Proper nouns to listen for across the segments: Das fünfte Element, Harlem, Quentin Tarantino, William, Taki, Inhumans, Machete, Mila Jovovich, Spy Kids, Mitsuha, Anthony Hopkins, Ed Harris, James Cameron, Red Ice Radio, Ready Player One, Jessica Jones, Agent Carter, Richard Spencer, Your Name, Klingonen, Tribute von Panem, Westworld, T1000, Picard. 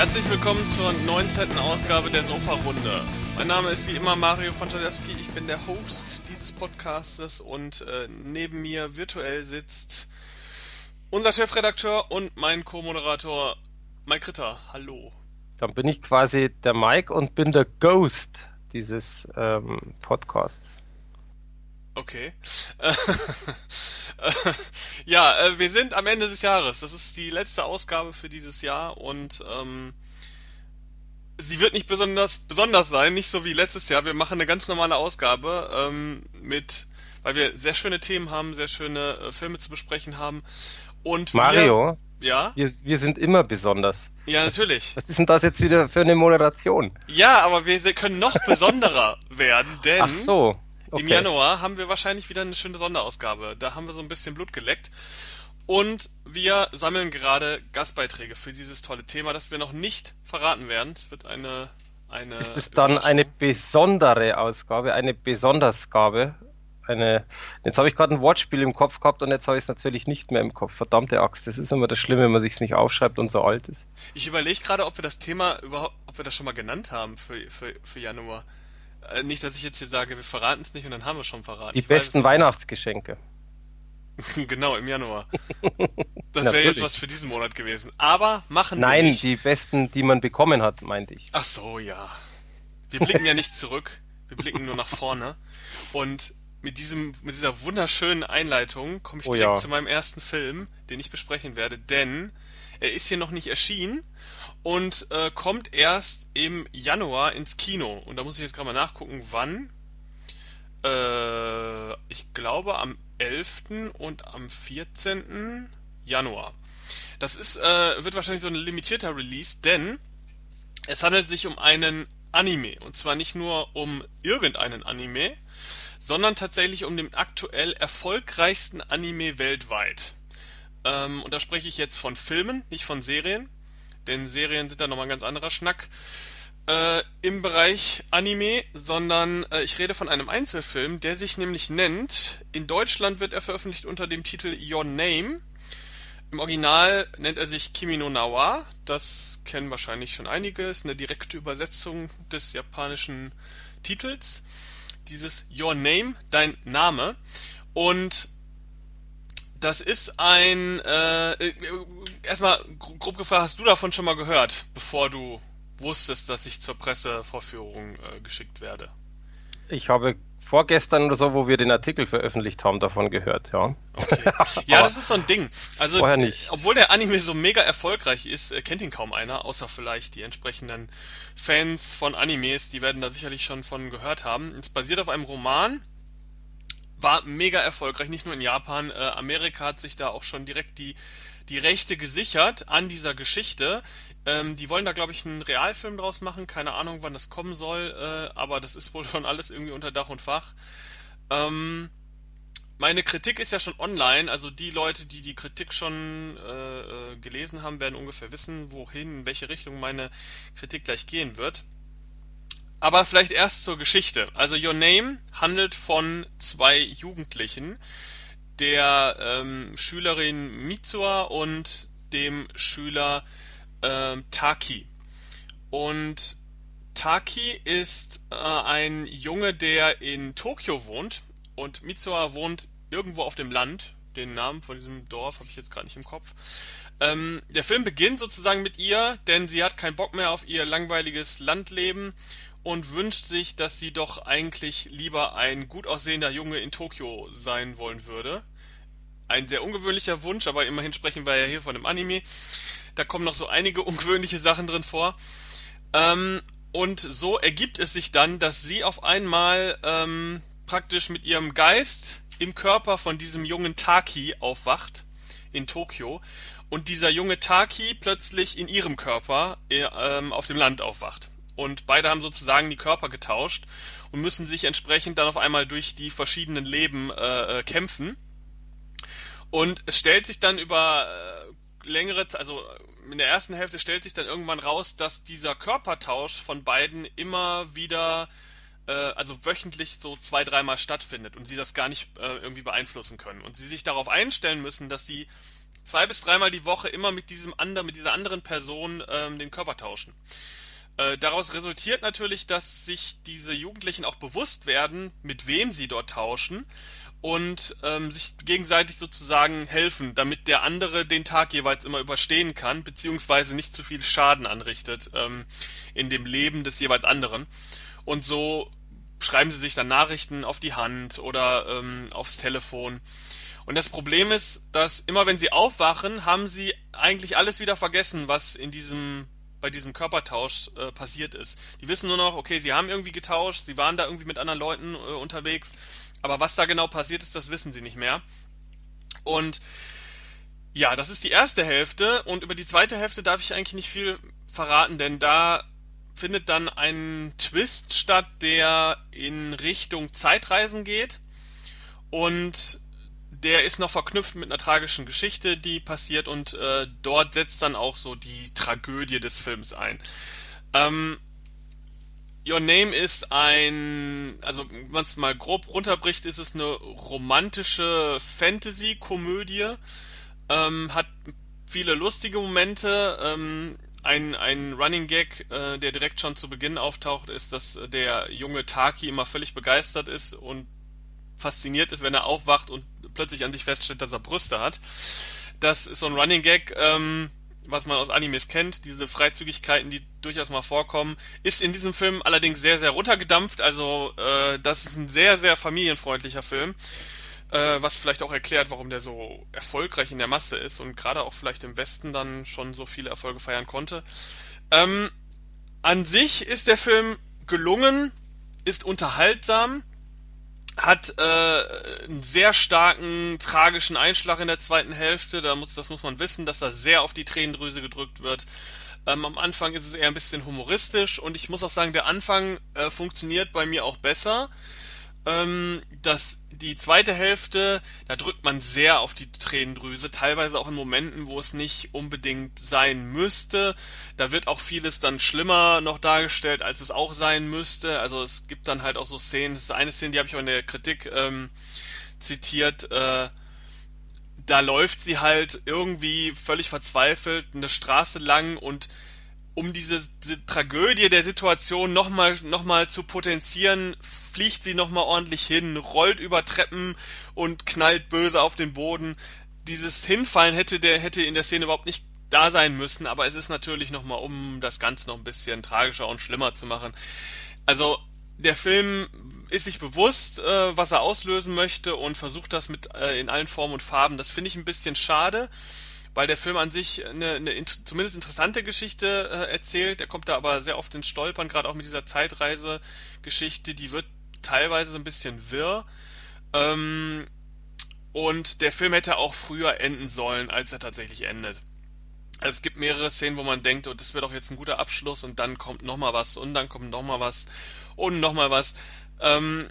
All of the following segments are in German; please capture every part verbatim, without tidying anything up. Herzlich willkommen zur neunzehnten Ausgabe der Sofa-Runde. Mein Name ist wie immer Mario von Tadewski, ich bin der Host dieses Podcastes und äh, neben mir virtuell sitzt unser Chefredakteur und mein Co-Moderator Mike Ritter. Hallo. Dann bin ich quasi der Mike und bin der Ghost dieses ähm, Podcasts. Okay. Ja, wir sind am Ende des Jahres. Das ist die letzte Ausgabe für dieses Jahr und ähm, sie wird nicht besonders besonders sein, nicht so wie letztes Jahr. Wir machen eine ganz normale Ausgabe ähm, mit, weil wir sehr schöne Themen haben, sehr schöne äh, Filme zu besprechen haben. Und Mario, wir, ja? wir, wir sind immer besonders. Ja, natürlich. Was, was ist denn das jetzt wieder für eine Moderation? Ja, aber wir können noch besonderer werden, denn... Ach so. Okay. Im Januar haben wir wahrscheinlich wieder eine schöne Sonderausgabe. Da haben wir so ein bisschen Blut geleckt. Und wir sammeln gerade Gastbeiträge für dieses tolle Thema, das wir noch nicht verraten werden. Es wird eine... eine Ist es dann eine besondere Ausgabe, eine Besondersgabe? Eine... Jetzt habe ich gerade ein Wortspiel im Kopf gehabt und jetzt habe ich es natürlich nicht mehr im Kopf. Verdammte Axt, das ist immer das Schlimme, wenn man sich es nicht aufschreibt und so alt ist. Ich überlege gerade, ob wir das Thema überhaupt, ob wir das schon mal genannt haben für, für, für Januar. Nicht, dass ich jetzt hier sage, wir verraten es nicht und dann haben wir schon verraten. Die ich besten Weihnachtsgeschenke. Genau, im Januar. Das wäre jetzt was für diesen Monat gewesen. Aber machen wir Nein, nicht. Die besten, die man bekommen hat, meinte ich. Ach so, ja. Wir blicken ja nicht zurück. Wir blicken nur nach vorne. Und mit diesem, mit dieser wunderschönen Einleitung komme ich oh, direkt ja. zu meinem ersten Film, den ich besprechen werde. Denn er ist hier noch nicht erschienen. Und äh, kommt erst im Januar ins Kino. Und da muss ich jetzt gerade mal nachgucken, wann. Äh, ich glaube am elften und am vierzehnten Januar. Das ist äh, wird wahrscheinlich so ein limitierter Release, denn es handelt sich um einen Anime. Und zwar nicht nur um irgendeinen Anime, sondern tatsächlich um den aktuell erfolgreichsten Anime weltweit. Ähm, und da spreche ich jetzt von Filmen, nicht von Serien. Denn Serien sind da nochmal ein ganz anderer Schnack äh, im Bereich Anime, sondern äh, ich rede von einem Einzelfilm, der sich nämlich nennt, in Deutschland wird er veröffentlicht unter dem Titel Your Name. Im Original nennt er sich Kimi no Na wa, das kennen wahrscheinlich schon einige, ist eine direkte Übersetzung des japanischen Titels. Dieses Your Name, dein Name. Und das ist ein, äh, erstmal grob gefragt, hast du davon schon mal gehört, bevor du wusstest, dass ich zur Pressevorführung äh, geschickt werde? Ich habe vorgestern oder so, wo wir den Artikel veröffentlicht haben, davon gehört, ja. Okay. Ja, das ist so ein Ding. Also, vorher nicht. Obwohl der Anime so mega erfolgreich ist, äh, kennt ihn kaum einer, außer vielleicht die entsprechenden Fans von Animes, die werden da sicherlich schon von gehört haben. Es basiert auf einem Roman. War mega erfolgreich, nicht nur in Japan. Äh, Amerika hat sich da auch schon direkt die, die Rechte gesichert an dieser Geschichte. Ähm, die wollen da, glaube ich, einen Realfilm draus machen. Keine Ahnung, wann das kommen soll. Äh, aber das ist wohl schon alles irgendwie unter Dach und Fach. Ähm, meine Kritik ist ja schon online. Also die Leute, die die Kritik schon äh, gelesen haben, werden ungefähr wissen, wohin, in welche Richtung meine Kritik gleich gehen wird. Aber vielleicht erst zur Geschichte. Also Your Name handelt von zwei Jugendlichen, der ähm, Schülerin Mitsuha und dem Schüler ähm, Taki. Und Taki ist äh, ein Junge, der in Tokio wohnt und Mitsuha wohnt irgendwo auf dem Land. Den Namen von diesem Dorf habe ich jetzt gerade nicht im Kopf. Ähm, der Film beginnt sozusagen mit ihr, denn sie hat keinen Bock mehr auf ihr langweiliges Landleben und wünscht sich, dass sie doch eigentlich lieber ein gut aussehender Junge in Tokio sein wollen würde. Ein sehr ungewöhnlicher Wunsch, aber immerhin sprechen wir ja hier von einem Anime. Da kommen noch so einige ungewöhnliche Sachen drin vor. Ähm, und so ergibt es sich dann, dass sie auf einmal ähm, praktisch mit ihrem Geist im Körper von diesem jungen Taki aufwacht in Tokio und dieser junge Taki plötzlich in ihrem Körper ähm, auf dem Land aufwacht. Und beide haben sozusagen die Körper getauscht und müssen sich entsprechend dann auf einmal durch die verschiedenen Leben äh, kämpfen. Und es stellt sich dann über längere, also in der ersten Hälfte stellt sich dann irgendwann raus, dass dieser Körpertausch von beiden immer wieder äh, also wöchentlich so zwei, dreimal stattfindet und sie das gar nicht äh, irgendwie beeinflussen können. Und sie sich darauf einstellen müssen, dass sie zwei bis dreimal die Woche immer mit diesem anderen, mit dieser anderen Person ähm, den Körper tauschen. Äh, daraus resultiert natürlich, dass sich diese Jugendlichen auch bewusst werden, mit wem sie dort tauschen und ähm, sich gegenseitig sozusagen helfen, damit der andere den Tag jeweils immer überstehen kann, beziehungsweise nicht zu viel Schaden anrichtet ähm, in dem Leben des jeweils anderen. Und so schreiben sie sich dann Nachrichten auf die Hand oder ähm, aufs Telefon. Und das Problem ist, dass immer wenn sie aufwachen, haben sie eigentlich alles wieder vergessen, was in diesem bei diesem Körpertausch äh, passiert ist. Die wissen nur noch, okay, sie haben irgendwie getauscht, sie waren da irgendwie mit anderen Leuten äh, unterwegs, aber was da genau passiert ist, das wissen sie nicht mehr. Und ja, das ist die erste Hälfte und über die zweite Hälfte darf ich eigentlich nicht viel verraten, denn da findet dann ein Twist statt, der in Richtung Zeitreisen geht und der ist noch verknüpft mit einer tragischen Geschichte, die passiert und äh, dort setzt dann auch so die Tragödie des Films ein. Ähm, Your Name ist ein, also wenn man es mal grob runterbricht, ist es eine romantische Fantasy-Komödie, ähm, hat viele lustige Momente. Ähm, ein, ein Running Gag, äh, der direkt schon zu Beginn auftaucht, ist, dass der junge Taki immer völlig begeistert ist und fasziniert ist, wenn er aufwacht und plötzlich an sich feststellt, dass er Brüste hat. Das ist so ein Running Gag, ähm, was man aus Animes kennt, diese Freizügigkeiten, die durchaus mal vorkommen, ist in diesem Film allerdings sehr, sehr runtergedampft, also äh, das ist ein sehr, sehr familienfreundlicher Film, äh, was vielleicht auch erklärt, warum der so erfolgreich in der Masse ist und gerade auch vielleicht im Westen dann schon so viele Erfolge feiern konnte. Ähm, an sich ist der Film gelungen, ist unterhaltsam, hat äh, einen sehr starken, tragischen Einschlag in der zweiten Hälfte. Da muss, das muss man wissen, dass da sehr auf die Tränendrüse gedrückt wird. Ähm, am Anfang ist es eher ein bisschen humoristisch und ich muss auch sagen, der Anfang äh, funktioniert bei mir auch besser. Ähm, dass die zweite Hälfte, da drückt man sehr auf die Tränendrüse, teilweise auch in Momenten, wo es nicht unbedingt sein müsste. Da wird auch vieles dann schlimmer noch dargestellt, als es auch sein müsste. Also es gibt dann halt auch so Szenen, das ist eine Szene, die habe ich auch in der Kritik ähm, zitiert, äh, da läuft sie halt irgendwie völlig verzweifelt eine Straße lang und um diese, diese Tragödie der Situation nochmal noch mal zu potenzieren, fliegt sie nochmal ordentlich hin, rollt über Treppen und knallt böse auf den Boden. Dieses Hinfallen hätte, der, hätte in der Szene überhaupt nicht da sein müssen, aber es ist natürlich nochmal, um das Ganze noch ein bisschen tragischer und schlimmer zu machen. Also der Film ist sich bewusst, äh, was er auslösen möchte und versucht das mit äh, in allen Formen und Farben. Das finde ich ein bisschen schade, weil der Film an sich eine, eine zumindest interessante Geschichte äh, erzählt. Er kommt da aber sehr oft ins Stolpern, gerade auch mit dieser Zeitreise-Geschichte. Die wird teilweise so ein bisschen wirr. Ähm, und der Film hätte auch früher enden sollen, als er tatsächlich endet. Also es gibt mehrere Szenen, wo man denkt, oh, das wäre doch jetzt ein guter Abschluss und dann kommt nochmal was und dann kommt nochmal was und nochmal was. Ähm,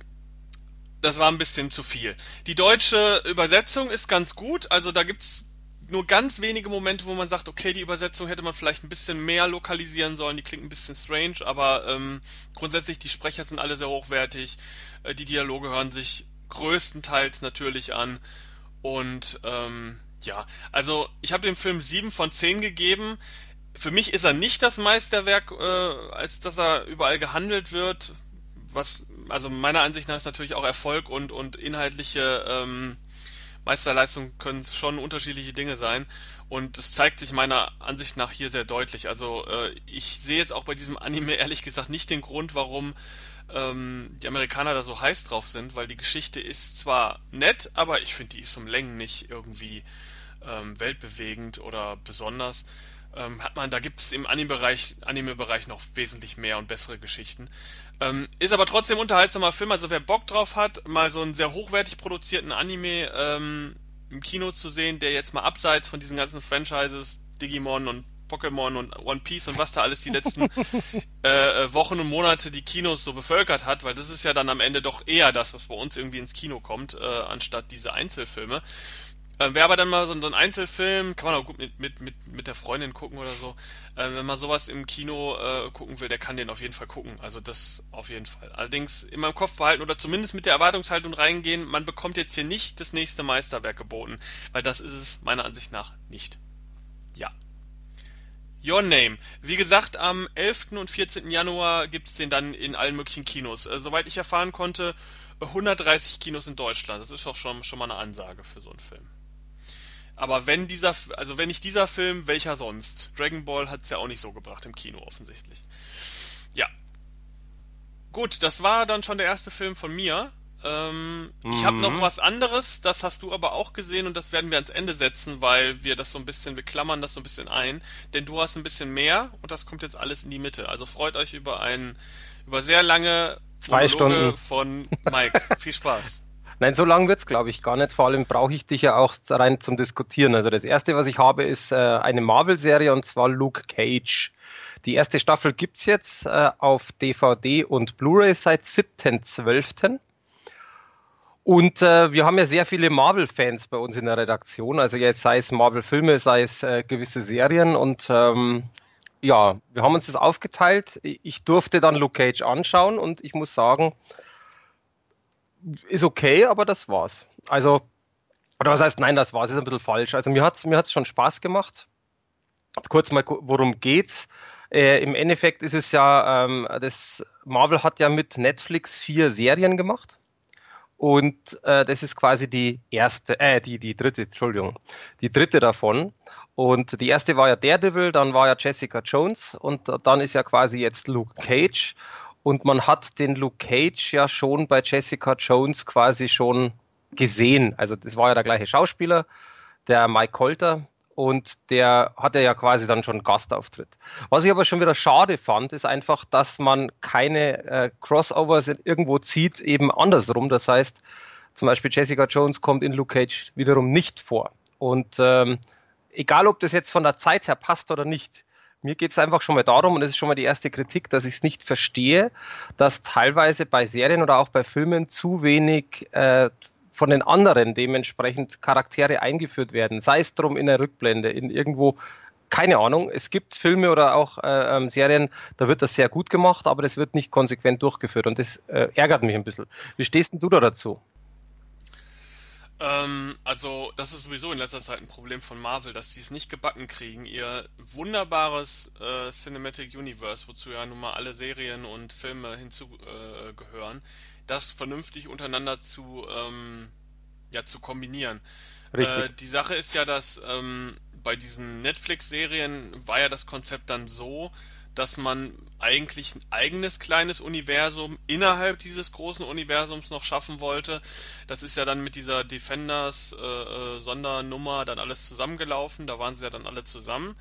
das war ein bisschen zu viel. Die deutsche Übersetzung ist ganz gut. Also da gibt's nur ganz wenige Momente, wo man sagt, okay, die Übersetzung hätte man vielleicht ein bisschen mehr lokalisieren sollen, die klingt ein bisschen strange, aber ähm, grundsätzlich, die Sprecher sind alle sehr hochwertig, äh, die Dialoge hören sich größtenteils natürlich an und ähm, ja, also ich habe dem Film sieben von zehn gegeben. Für mich ist er nicht das Meisterwerk, äh, als dass er überall gehandelt wird, was, also meiner Ansicht nach ist natürlich auch Erfolg und, und inhaltliche ähm, Meisterleistung können schon unterschiedliche Dinge sein und das zeigt sich meiner Ansicht nach hier sehr deutlich. Also äh, ich sehe jetzt auch bei diesem Anime ehrlich gesagt nicht den Grund, warum ähm, die Amerikaner da so heiß drauf sind, weil die Geschichte ist zwar nett, aber ich finde, die ist um Längen nicht irgendwie ähm, weltbewegend oder besonders. Ähm, hat man, da gibt es im Anime-Bereich, Anime-Bereich noch wesentlich mehr und bessere Geschichten. Ähm, ist aber trotzdem unterhaltsamer Film, also wer Bock drauf hat, mal so einen sehr hochwertig produzierten Anime ähm, im Kino zu sehen, der jetzt mal abseits von diesen ganzen Franchises, Digimon und Pokémon und One Piece und was da alles die letzten äh, Wochen und Monate die Kinos so bevölkert hat, weil das ist ja dann am Ende doch eher das, was bei uns irgendwie ins Kino kommt, äh, anstatt diese Einzelfilme. Ähm, Wäre aber dann mal so ein, so ein Einzelfilm, kann man auch gut mit, mit, mit, mit der Freundin gucken oder so. Ähm, wenn man sowas im Kino äh, gucken will, der kann den auf jeden Fall gucken. Also das auf jeden Fall. Allerdings immer im Kopf behalten oder zumindest mit der Erwartungshaltung reingehen, man bekommt jetzt hier nicht das nächste Meisterwerk geboten, weil das ist es meiner Ansicht nach nicht. Ja. Your Name. Wie gesagt, am elften und vierzehnten Januar gibt's den dann in allen möglichen Kinos. Äh, soweit ich erfahren konnte, hundertdreißig Kinos in Deutschland. Das ist doch schon, schon mal eine Ansage für so einen Film. Aber wenn dieser, also wenn nicht dieser Film, welcher sonst? Dragon Ball hat's ja auch nicht so gebracht im Kino offensichtlich. Ja. Gut, das war dann schon der erste Film von mir. Ähm, mhm. Ich habe noch was anderes, das hast du aber auch gesehen und das werden wir ans Ende setzen, weil wir das so ein bisschen, wir klammern das so ein bisschen ein, denn du hast ein bisschen mehr und das kommt jetzt alles in die Mitte. Also freut euch über einen, über sehr lange Zwei Monologe Stunden von Mike. Viel Spaß. Nein, so lang wird's, glaube ich, gar nicht. Vor allem brauche ich dich ja auch rein zum Diskutieren. Also das erste, was ich habe, ist äh, eine Marvel-Serie und zwar Luke Cage. Die erste Staffel gibt's jetzt äh, auf D V D und Blu-ray seit siebten zwölften Und äh, wir haben ja sehr viele Marvel-Fans bei uns in der Redaktion. Also jetzt sei es Marvel-Filme, sei es äh, gewisse Serien und ähm, ja, wir haben uns das aufgeteilt. Ich durfte dann Luke Cage anschauen und ich muss sagen, ist okay, aber das war's. Also, oder was heißt, nein, das war's, ist ein bisschen falsch. Also mir hat's, mir hat's schon Spaß gemacht. Jetzt kurz mal, worum geht's? Äh, im Endeffekt ist es ja, ähm, das Marvel hat ja mit Netflix vier Serien gemacht. Und äh, das ist quasi die erste, äh, die, die dritte, Entschuldigung, die dritte davon. Und die erste war ja Daredevil, dann war ja Jessica Jones und dann ist ja quasi jetzt Luke Cage. Und man hat den Luke Cage ja schon bei Jessica Jones quasi schon gesehen. Also das war ja der gleiche Schauspieler, der Mike Colter. Und der hatte ja quasi dann schon einen Gastauftritt. Was ich aber schon wieder schade fand, ist einfach, dass man keine äh, Crossovers irgendwo zieht, eben andersrum. Das heißt, zum Beispiel Jessica Jones kommt in Luke Cage wiederum nicht vor. Und ähm, egal, ob das jetzt von der Zeit her passt oder nicht, mir geht es einfach schon mal darum, und das ist schon mal die erste Kritik, dass ich es nicht verstehe, dass teilweise bei Serien oder auch bei Filmen zu wenig äh, von den anderen dementsprechend Charaktere eingeführt werden, sei es drum in der Rückblende, in irgendwo, keine Ahnung, es gibt Filme oder auch äh, ähm, Serien, da wird das sehr gut gemacht, aber das wird nicht konsequent durchgeführt und das äh, ärgert mich ein bisschen. Wie stehst denn du da dazu? Ähm, also das ist sowieso in letzter Zeit ein Problem von Marvel, dass die es nicht gebacken kriegen, ihr wunderbares äh, Cinematic Universe, wozu ja nun mal alle Serien und Filme hinzugehören, äh, das vernünftig untereinander zu, ähm, ja, zu kombinieren. Äh, die Sache ist ja, dass ähm, bei diesen Netflix-Serien war ja das Konzept dann so, dass man eigentlich ein eigenes kleines Universum innerhalb dieses großen Universums noch schaffen wollte. Das ist ja dann mit dieser Defenders-Sondernummer äh, dann alles zusammengelaufen. Da waren sie ja dann alle zusammen.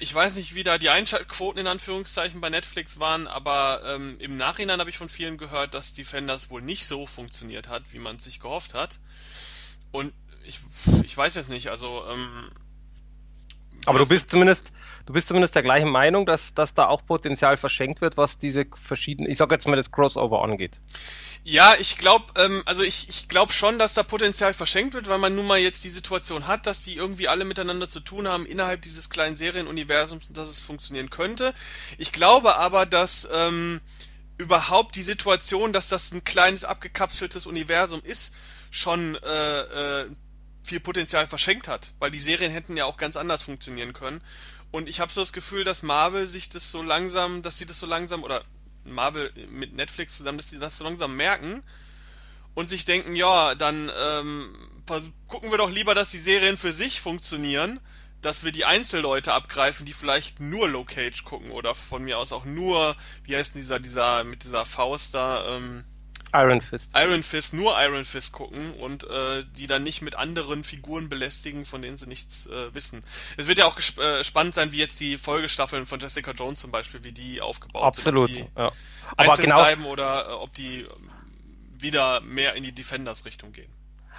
Ich weiß nicht, wie da die Einschaltquoten in Anführungszeichen bei Netflix waren, aber ähm, im Nachhinein habe ich von vielen gehört, dass Defenders wohl nicht so funktioniert hat, wie man es sich gehofft hat. Und ich, ich weiß jetzt nicht, also... Ähm, aber du bist zumindest du bist zumindest der gleichen Meinung, dass, dass da auch Potenzial verschenkt wird, was diese verschiedenen... Ich sag jetzt mal, das Crossover angeht. Ja, ich glaube, ähm, also ich, ich glaube schon, dass da Potenzial verschenkt wird, weil man nun mal jetzt die Situation hat, dass die irgendwie alle miteinander zu tun haben innerhalb dieses kleinen Serienuniversums, dass es funktionieren könnte. Ich glaube aber, dass ähm, überhaupt die Situation, dass das ein kleines abgekapseltes Universum ist, schon äh, äh, viel Potenzial verschenkt hat, weil die Serien hätten ja auch ganz anders funktionieren können. Und ich habe so das Gefühl, dass Marvel sich das so langsam, dass sie das so langsam oder Marvel mit Netflix zusammen, dass die das so langsam merken und sich denken, ja, dann ähm, gucken wir doch lieber, dass die Serien für sich funktionieren, dass wir die Einzelleute abgreifen, die vielleicht nur Luke Cage gucken oder von mir aus auch nur, wie heißt denn dieser, dieser mit dieser Faust da, ähm, Iron Fist. Iron Fist, nur Iron Fist gucken und äh, die dann nicht mit anderen Figuren belästigen, von denen sie nichts äh, wissen. Es wird ja auch gesp- äh, spannend sein, wie jetzt die Folgestaffeln von Jessica Jones zum Beispiel, wie die aufgebaut Absolut, sind. Absolut, ja. Aber einzeln genau bleiben oder äh, ob die wieder mehr in die Defenders-Richtung gehen.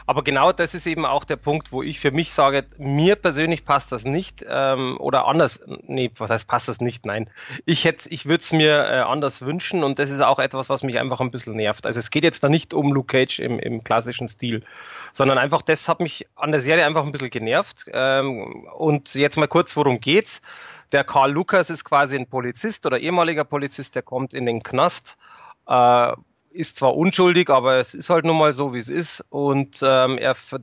Aber genau das ist eben auch der Punkt, wo ich für mich sage, mir persönlich passt das nicht ähm, oder anders, nee, was heißt passt das nicht, nein. Ich hätte, ich würde es mir äh, anders wünschen und das ist auch etwas, was mich einfach ein bisschen nervt. Also es geht jetzt da nicht um Luke Cage im, im klassischen Stil, sondern einfach das hat mich an der Serie einfach ein bisschen genervt. Ähm, und jetzt mal kurz, worum geht's? Der Karl Lukas ist quasi ein Polizist oder ehemaliger Polizist, der kommt in den Knast, äh, ist zwar unschuldig, aber es ist halt nun mal so, wie es ist und ähm, er ver-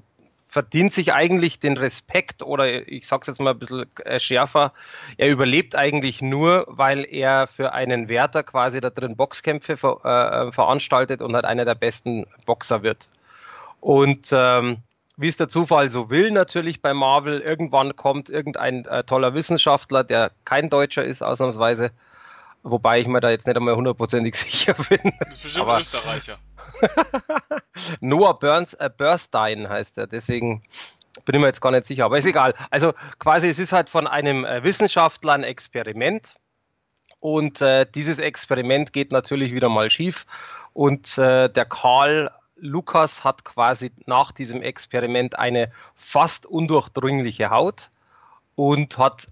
verdient sich eigentlich den Respekt oder ich sag's jetzt mal ein bisschen schärfer, er überlebt eigentlich nur, weil er für einen Wärter quasi da drin Boxkämpfe ver- äh, veranstaltet und halt einer der besten Boxer wird. Und ähm, wie es der Zufall so will, natürlich bei Marvel, irgendwann kommt irgendein äh, toller Wissenschaftler, der kein Deutscher ist ausnahmsweise, wobei ich mir da jetzt nicht einmal hundertprozentig sicher bin. Das ist bestimmt ein Österreicher. Noah Burns, äh, Burstein heißt er, deswegen bin ich mir jetzt gar nicht sicher, aber ist egal. Also quasi es ist halt von einem äh, Wissenschaftler ein Experiment und äh, dieses Experiment geht natürlich wieder mal schief und äh, der Karl Lukas hat quasi nach diesem Experiment eine fast undurchdringliche Haut und hat,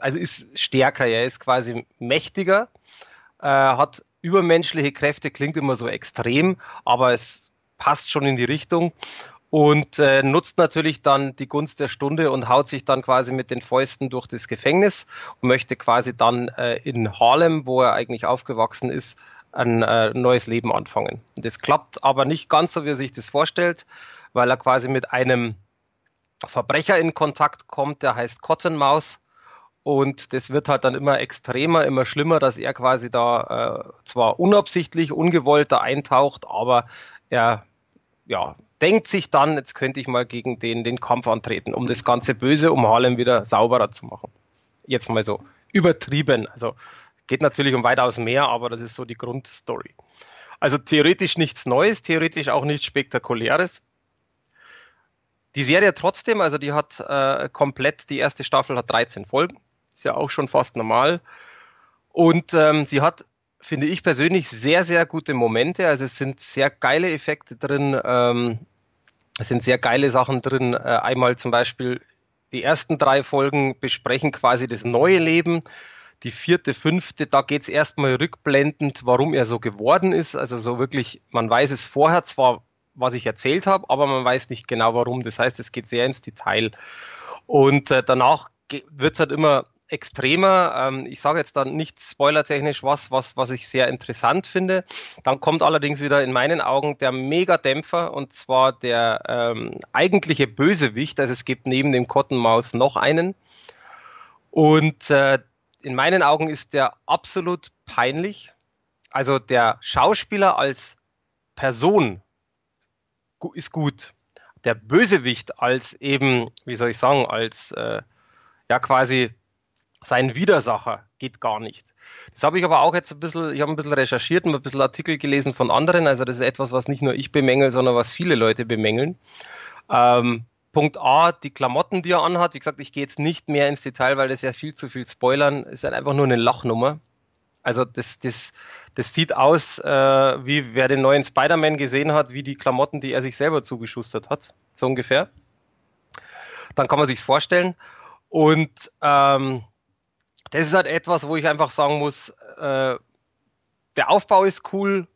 also ist stärker, er ist quasi mächtiger, äh, hat übermenschliche Kräfte, klingt immer so extrem, aber es passt schon in die Richtung und äh, nutzt natürlich dann die Gunst der Stunde und haut sich dann quasi mit den Fäusten durch das Gefängnis und möchte quasi dann äh, in Harlem, wo er eigentlich aufgewachsen ist, ein äh, neues Leben anfangen. Das klappt aber nicht ganz so, wie er sich das vorstellt, weil er quasi mit einem Verbrecher in Kontakt kommt, der heißt Cottonmouth und das wird halt dann immer extremer, immer schlimmer, dass er quasi da äh, zwar unabsichtlich, ungewollt da eintaucht, aber er ja, denkt sich dann, jetzt könnte ich mal gegen den den Kampf antreten, um das ganze Böse, um Harlem wieder sauberer zu machen. Jetzt mal so übertrieben, also geht natürlich um weitaus mehr, aber das ist so die Grundstory. Also theoretisch nichts Neues, theoretisch auch nichts Spektakuläres. Die Serie trotzdem, also die hat äh, komplett, die erste Staffel hat dreizehn Folgen, ist ja auch schon fast normal. Und ähm, sie hat, finde ich persönlich, sehr, sehr gute Momente. Also es sind sehr geile Effekte drin, ähm, es sind sehr geile Sachen drin. Äh, einmal zum Beispiel die ersten drei Folgen besprechen quasi das neue Leben. Die vierte, fünfte, da geht's erstmal rückblendend, warum er so geworden ist. Also so wirklich, man weiß es vorher zwar, was ich erzählt habe, aber man weiß nicht genau warum. Das heißt, es geht sehr ins Detail. Und äh, danach ge- wird's halt immer extremer. Ähm, ich sage jetzt dann nicht spoilertechnisch was, was, was ich sehr interessant finde. Dann kommt allerdings wieder in meinen Augen der Mega-Dämpfer und zwar der ähm, eigentliche Bösewicht. Also es gibt neben dem Cottonmouth noch einen. Und äh, in meinen Augen ist der absolut peinlich. Also der Schauspieler als Person ist gut. Der Bösewicht als eben, wie soll ich sagen, als äh, ja quasi sein Widersacher geht gar nicht. Das habe ich aber auch jetzt ein bisschen, ich habe ein bisschen recherchiert und ein bisschen Artikel gelesen von anderen. Also das ist etwas, was nicht nur ich bemängel, sondern was viele Leute bemängeln. Ähm, Punkt A, die Klamotten, die er anhat. Wie gesagt, ich gehe jetzt nicht mehr ins Detail, weil das ja viel zu viel spoilern. Ist halt einfach nur eine Lachnummer. Also das, das, das sieht aus, äh, wie wer den neuen Spider-Man gesehen hat, wie die Klamotten, die er sich selber zugeschustert hat. So ungefähr. Dann kann man sich's vorstellen. Und ähm, das ist halt etwas, wo ich einfach sagen muss, äh, der Aufbau ist cool.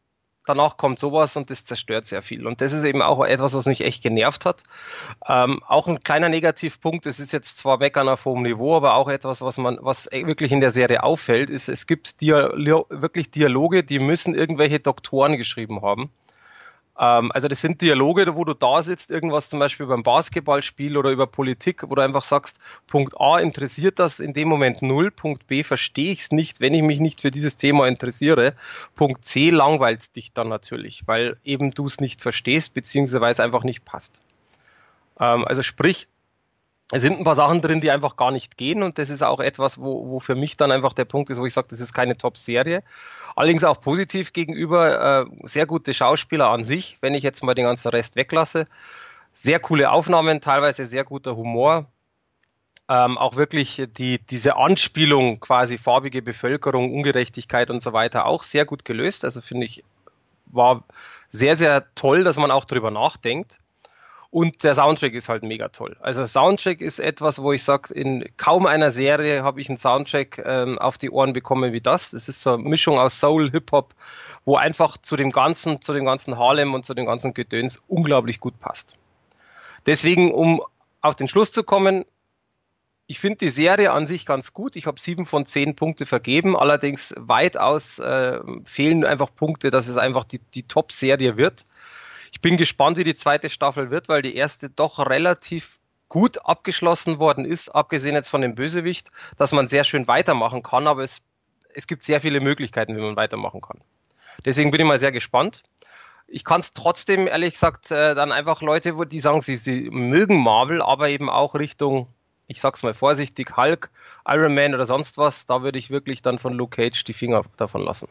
Danach kommt sowas und das zerstört sehr viel. Und das ist eben auch etwas, was mich echt genervt hat. Ähm, auch ein kleiner Negativpunkt, es ist jetzt zwar meckern auf hohem Niveau, aber auch etwas, was man, was wirklich in der Serie auffällt, ist, es gibt Dialo- wirklich Dialoge, die müssen irgendwelche Doktoren geschrieben haben. Ähm, also das sind Dialoge, wo du da sitzt, irgendwas zum Beispiel über ein Basketballspiel oder über Politik, wo du einfach sagst, Punkt A, interessiert das in dem Moment null, Punkt B, verstehe ich es nicht, wenn ich mich nicht für dieses Thema interessiere, Punkt C, langweilt dich dann natürlich, weil eben du es nicht verstehst, beziehungsweise einfach nicht passt. Ähm, also sprich, es sind ein paar Sachen drin, die einfach gar nicht gehen und das ist auch etwas, wo, wo für mich dann einfach der Punkt ist, wo ich sage, das ist keine Top-Serie. Allerdings auch positiv gegenüber, äh, sehr gute Schauspieler an sich, wenn ich jetzt mal den ganzen Rest weglasse. Sehr coole Aufnahmen, teilweise sehr guter Humor. Ähm, auch wirklich die, diese Anspielung quasi farbige Bevölkerung, Ungerechtigkeit und so weiter auch sehr gut gelöst. Also finde ich, war sehr, sehr toll, dass man auch drüber nachdenkt. Und der Soundtrack ist halt mega toll. Also Soundtrack ist etwas, wo ich sage, in kaum einer Serie habe ich einen Soundtrack ähm, auf die Ohren bekommen wie das. Es ist so eine Mischung aus Soul, Hip-Hop, wo einfach zu dem ganzen, zu dem ganzen Harlem und zu dem ganzen Gedöns unglaublich gut passt. Deswegen, um auf den Schluss zu kommen, ich finde die Serie an sich ganz gut. Ich habe sieben von zehn Punkte vergeben. Allerdings weitaus äh, fehlen einfach Punkte, dass es einfach die, die Top-Serie wird. Ich bin gespannt, wie die zweite Staffel wird, weil die erste doch relativ gut abgeschlossen worden ist, abgesehen jetzt von dem Bösewicht, dass man sehr schön weitermachen kann. Aber es, es gibt sehr viele Möglichkeiten, wie man weitermachen kann. Deswegen bin ich mal sehr gespannt. Ich kann es trotzdem, ehrlich gesagt, äh, dann einfach Leute, wo die sagen, sie, sie mögen Marvel, aber eben auch Richtung... Ich sag's mal vorsichtig, Hulk, Iron Man oder sonst was, da würde ich wirklich dann von Luke Cage die Finger davon lassen.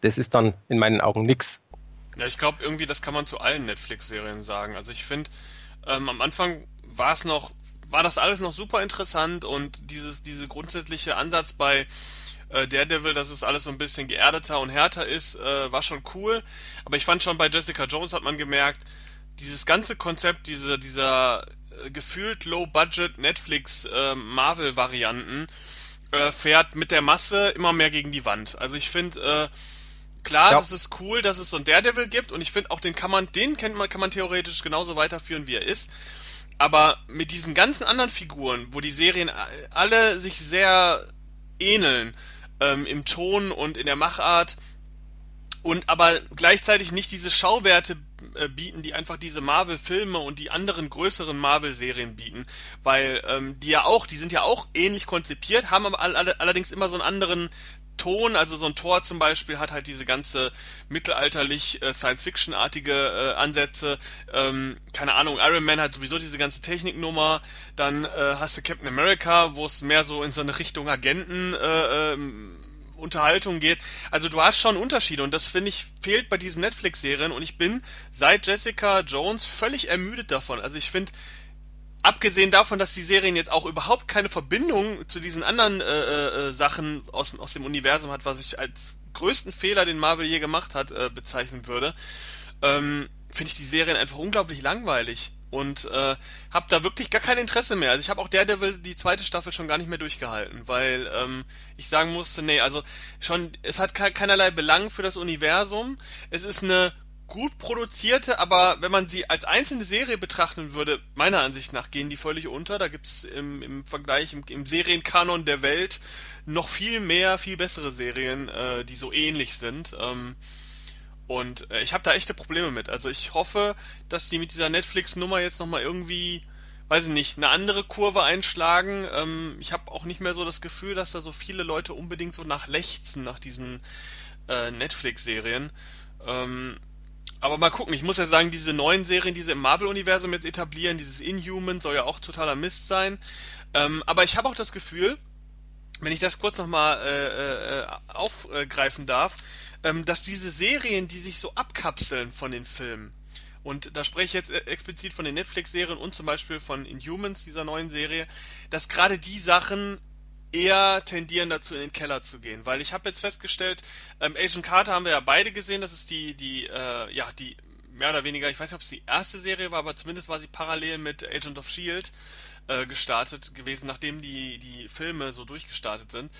Das ist dann in meinen Augen nix. Ja, ich glaube irgendwie, das kann man zu allen Netflix-Serien sagen. Also ich finde, ähm, am Anfang war es noch, war das alles noch super interessant und dieses, diese grundsätzliche Ansatz bei äh, Daredevil, dass es alles so ein bisschen geerdeter und härter ist, äh, war schon cool. Aber ich fand schon bei Jessica Jones hat man gemerkt, dieses ganze Konzept, diese, dieser gefühlt Low-Budget Netflix-Marvel-Varianten äh, äh, fährt mit der Masse immer mehr gegen die Wand. Also ich finde, äh, klar, ja. Das ist cool, dass es so einen Daredevil gibt und ich finde auch, den kann man, den kennt man, kann man theoretisch genauso weiterführen, wie er ist. Aber mit diesen ganzen anderen Figuren, wo die Serien alle sich sehr ähneln, ähm, im Ton und in der Machart und aber gleichzeitig nicht diese Schauwerte bieten, die einfach diese Marvel-Filme und die anderen größeren Marvel-Serien bieten, weil ähm, die ja auch, die sind ja auch ähnlich konzipiert, haben aber all, all, allerdings immer so einen anderen Ton, also so ein Thor zum Beispiel hat halt diese ganze mittelalterlich äh, Science-Fiction-artige äh, Ansätze, ähm, keine Ahnung, Iron Man hat sowieso diese ganze Techniknummer, dann äh, hast du Captain America, wo es mehr so in so eine Richtung Agenten äh, ähm, Unterhaltung geht. Also du hast schon Unterschiede und das, finde ich, fehlt bei diesen Netflix-Serien und ich bin seit Jessica Jones völlig ermüdet davon. Also ich finde, abgesehen davon, dass die Serien jetzt auch überhaupt keine Verbindung zu diesen anderen äh, äh, Sachen aus, aus dem Universum hat, was ich als größten Fehler, den Marvel je gemacht hat, äh, bezeichnen würde, ähm, finde ich die Serien einfach unglaublich langweilig und äh, habe da wirklich gar kein Interesse mehr. Also ich habe auch Daredevil die zweite Staffel schon gar nicht mehr durchgehalten, weil ähm, ich sagen musste, nee, also schon, es hat keinerlei Belang für das Universum. Es ist eine gut produzierte, aber wenn man sie als einzelne Serie betrachten würde, meiner Ansicht nach gehen die völlig unter. Da gibt's im, im Vergleich, im, im Serienkanon der Welt noch viel mehr, viel bessere Serien, äh, die so ähnlich sind. Ähm, Und ich habe da echte Probleme mit. Also ich hoffe, dass die mit dieser Netflix-Nummer jetzt nochmal irgendwie, weiß ich nicht, eine andere Kurve einschlagen. Ähm, ich habe auch nicht mehr so das Gefühl, dass da so viele Leute unbedingt so nach lechzen, nach diesen äh, Netflix-Serien. Ähm, aber mal gucken. Ich muss ja sagen, diese neuen Serien, die sie im Marvel-Universum jetzt etablieren, dieses Inhuman soll ja auch totaler Mist sein. Ähm, aber ich habe auch das Gefühl, wenn ich das kurz nochmal äh, äh, aufgreifen darf, dass diese Serien, die sich so abkapseln von den Filmen, und da spreche ich jetzt explizit von den Netflix-Serien und zum Beispiel von Inhumans, dieser neuen Serie, dass gerade die Sachen eher tendieren dazu, in den Keller zu gehen. Weil ich habe jetzt festgestellt, ähm, Agent Carter haben wir ja beide gesehen, das ist die, die, äh, ja, die mehr oder weniger, ich weiß nicht, ob es die erste Serie war, aber zumindest war sie parallel mit Agent of S H I E L D äh, gestartet gewesen, nachdem die, die Filme so durchgestartet sind.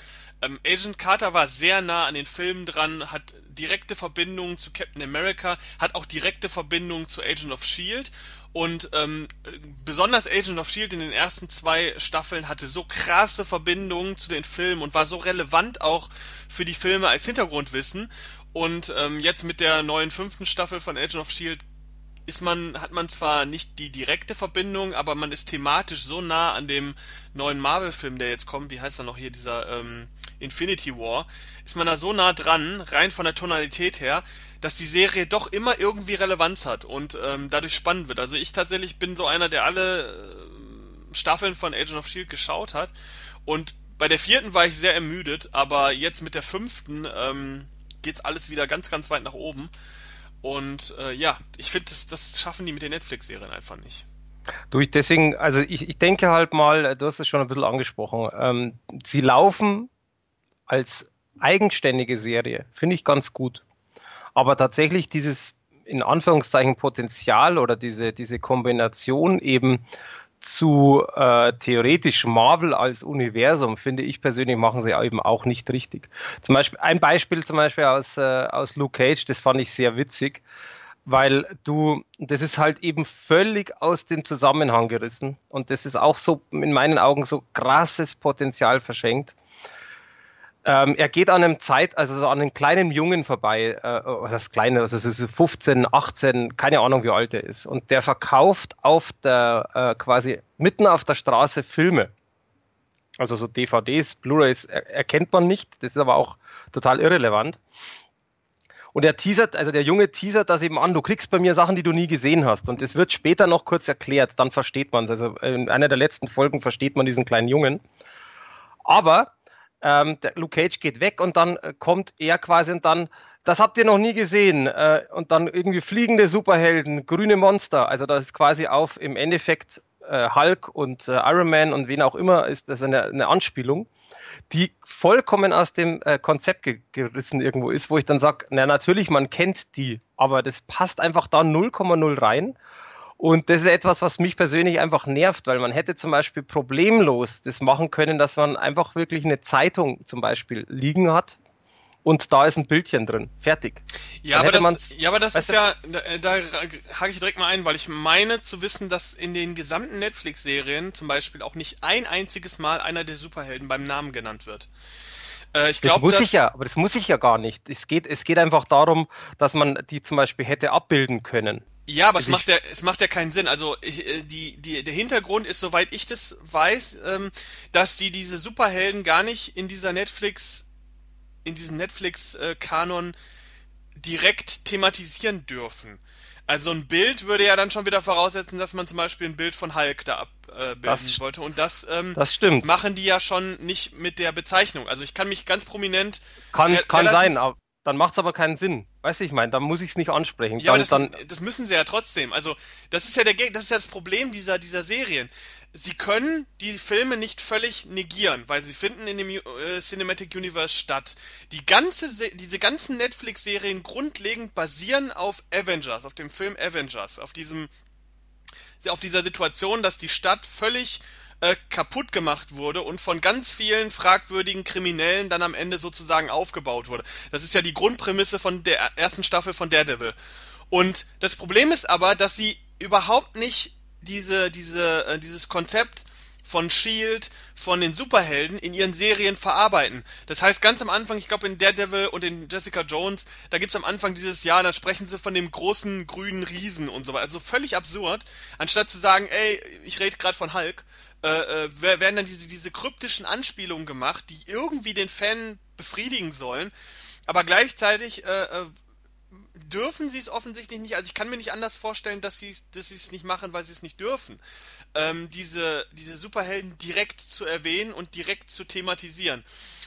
Ähm, Agent Carter war sehr nah an den Filmen dran, hat direkte Verbindungen zu Captain America, hat auch direkte Verbindungen zu Agent of S H I E L D und ähm, besonders Agent of S H I E L D in den ersten zwei Staffeln hatte so krasse Verbindungen zu den Filmen und war so relevant auch für die Filme als Hintergrundwissen. Und ähm, jetzt mit der neuen fünften Staffel von Agent of S H I E L D ist man, hat man zwar nicht die direkte Verbindung, aber man ist thematisch so nah an dem neuen Marvel-Film, der jetzt kommt, wie heißt er noch hier, dieser ähm, Infinity War, ist man da so nah dran, rein von der Tonalität her, dass die Serie doch immer irgendwie Relevanz hat und ähm, dadurch spannend wird. Also ich tatsächlich bin so einer, der alle äh, Staffeln von Agent of S H I E L D geschaut hat und bei der vierten war ich sehr ermüdet, aber jetzt mit der fünften ähm, geht's alles wieder ganz, ganz weit nach oben. Und äh, ja, ich finde, das, das schaffen die mit den Netflix-Serien einfach nicht. Du, ich deswegen, also ich, ich denke halt mal, du hast es schon ein bisschen angesprochen, ähm, sie laufen als eigenständige Serie, finde ich ganz gut. Aber tatsächlich dieses in Anführungszeichen Potenzial oder diese, diese Kombination eben zu äh, theoretisch Marvel als Universum, finde ich persönlich, machen sie eben auch nicht richtig. Zum Beispiel, ein Beispiel zum Beispiel aus, äh, aus Luke Cage, das fand ich sehr witzig, weil du, das ist halt eben völlig aus dem Zusammenhang gerissen und das ist auch so in meinen Augen so krasses Potenzial verschenkt. Ähm, er geht an einem Zeit, also so an einem kleinen Jungen vorbei, äh, das kleine, also es ist fünfzehn, achtzehn, keine Ahnung, wie alt er ist. Und der verkauft auf der, äh, quasi mitten auf der Straße Filme. Also so D V Ds, Blu-rays er- erkennt man nicht, das ist aber auch total irrelevant. Und er teasert, also der Junge teasert das eben an, du kriegst bei mir Sachen, die du nie gesehen hast. Und es wird später noch kurz erklärt, dann versteht man es. Also in einer der letzten Folgen versteht man diesen kleinen Jungen. Aber Ähm, der Luke Cage geht weg und dann äh, kommt er quasi und dann, das habt ihr noch nie gesehen, äh, und dann irgendwie fliegende Superhelden, grüne Monster, also das ist quasi auf im Endeffekt äh, Hulk und äh, Iron Man und wen auch immer, ist das eine, eine Anspielung, die vollkommen aus dem äh, Konzept ge- gerissen irgendwo ist, wo ich dann sage, na natürlich, man kennt die, aber das passt einfach da null Komma null rein. Und das ist etwas, was mich persönlich einfach nervt, weil man hätte zum Beispiel problemlos das machen können, dass man einfach wirklich eine Zeitung zum Beispiel liegen hat und da ist ein Bildchen drin. Fertig. Ja, aber das, ja aber das ist ja, da, da hake ich direkt mal ein, weil ich meine zu wissen, dass in den gesamten Netflix-Serien zum Beispiel auch nicht ein einziges Mal einer der Superhelden beim Namen genannt wird. Ich glaub, das muss das ich ja, aber das muss ich ja gar nicht. Es geht, es geht einfach darum, dass man die zum Beispiel hätte abbilden können. Ja, aber es macht ja, es macht ja keinen Sinn. Also ich, die, die, der Hintergrund ist, soweit ich das weiß, ähm, dass die diese Superhelden gar nicht in dieser Netflix, in diesem Netflix-Kanon direkt thematisieren dürfen. Also ein Bild würde ja dann schon wieder voraussetzen, dass man zum Beispiel ein Bild von Hulk da ab bilden das, wollte und das, ähm, das machen die ja schon nicht mit der Bezeichnung. Also ich kann mich ganz prominent... Kann, re- kann sein, aber dann macht es aber keinen Sinn. Weißt du, ich meine, dann muss ich es nicht ansprechen. Ja, dann, das, dann das müssen sie ja trotzdem. Also das ist ja der das ist ja das Problem dieser, dieser Serien. Sie können die Filme nicht völlig negieren, weil sie finden in dem äh, Cinematic Universe statt. Die ganze Se- diese ganzen Netflix-Serien grundlegend basieren auf Avengers, auf dem Film Avengers, auf diesem... auf dieser Situation, dass die Stadt völlig äh, kaputt gemacht wurde und von ganz vielen fragwürdigen Kriminellen dann am Ende sozusagen aufgebaut wurde. Das ist ja die Grundprämisse von der ersten Staffel von Daredevil. Und das Problem ist aber, dass sie überhaupt nicht diese, diese, äh, dieses Konzept von S H I E L D, von den Superhelden in ihren Serien verarbeiten. Das heißt, ganz am Anfang, ich glaube in Daredevil und in Jessica Jones, da gibt's am Anfang dieses Jahr, da sprechen sie von dem großen grünen Riesen und so weiter. Also völlig absurd. Anstatt zu sagen, ey, ich rede gerade von Hulk, äh, äh, werden dann diese, diese kryptischen Anspielungen gemacht, die irgendwie den Fan befriedigen sollen, aber gleichzeitig äh, äh, dürfen sie es offensichtlich nicht. Also ich kann mir nicht anders vorstellen, dass sie dass es nicht machen, weil sie es nicht dürfen. Ähm, diese, diese Superhelden direkt zu erwähnen und direkt zu thematisieren.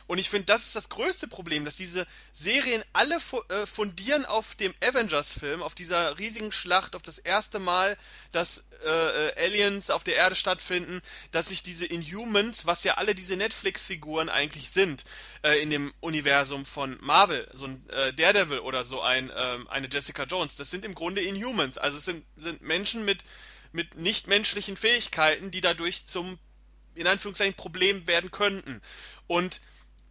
Und ich finde, das ist das größte Problem, dass diese Serien alle fu- äh, fundieren auf dem Avengers-Film, auf dieser riesigen Schlacht, auf das erste Mal, dass äh, Aliens auf der Erde stattfinden, dass sich diese Inhumans, was ja alle diese Netflix-Figuren eigentlich sind, äh, in dem Universum von Marvel, so ein äh, Daredevil oder so ein äh, eine Jessica Jones, das sind im Grunde Inhumans. Also es sind, sind Menschen mit, mit nichtmenschlichen Fähigkeiten, die dadurch zum, in Anführungszeichen, Problem werden könnten. Und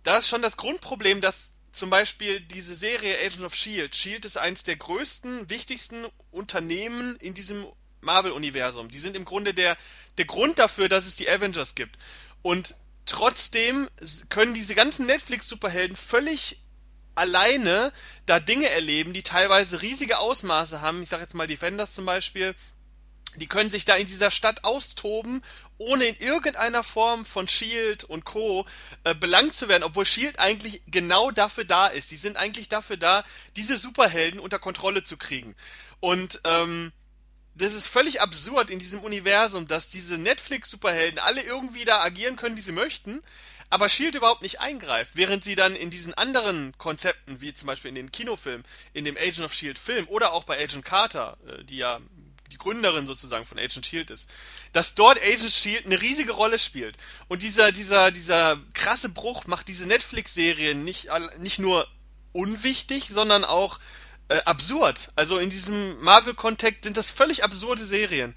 das ist schon das Grundproblem, dass zum Beispiel diese Serie Agents of S H I E L D, S H I E L D ist eines der größten, wichtigsten Unternehmen in diesem Marvel-Universum. Die sind im Grunde der, der Grund dafür, dass es die Avengers gibt. Und trotzdem können diese ganzen Netflix-Superhelden völlig alleine da Dinge erleben, die teilweise riesige Ausmaße haben. Ich sage jetzt mal Defenders zum Beispiel. Die können sich da in dieser Stadt austoben, ohne in irgendeiner Form von S H I E L D und Co. belangt zu werden, obwohl S H I E L D eigentlich genau dafür da ist. Die sind eigentlich dafür da, diese Superhelden unter Kontrolle zu kriegen. Und ähm, das ist völlig absurd in diesem Universum, dass diese Netflix-Superhelden alle irgendwie da agieren können, wie sie möchten, aber S H I E L D überhaupt nicht eingreift, während sie dann in diesen anderen Konzepten, wie zum Beispiel in den Kinofilmen, in dem Agent of S H I E L D Film oder auch bei Agent Carter, die ja die Gründerin sozusagen von Agent S H I E L D ist, dass dort Agent S H I E L D eine riesige Rolle spielt. Und dieser dieser dieser krasse Bruch macht diese Netflix-Serien nicht, nicht nur unwichtig, sondern auch äh, absurd. Also in diesem Marvel-Kontext sind das völlig absurde Serien.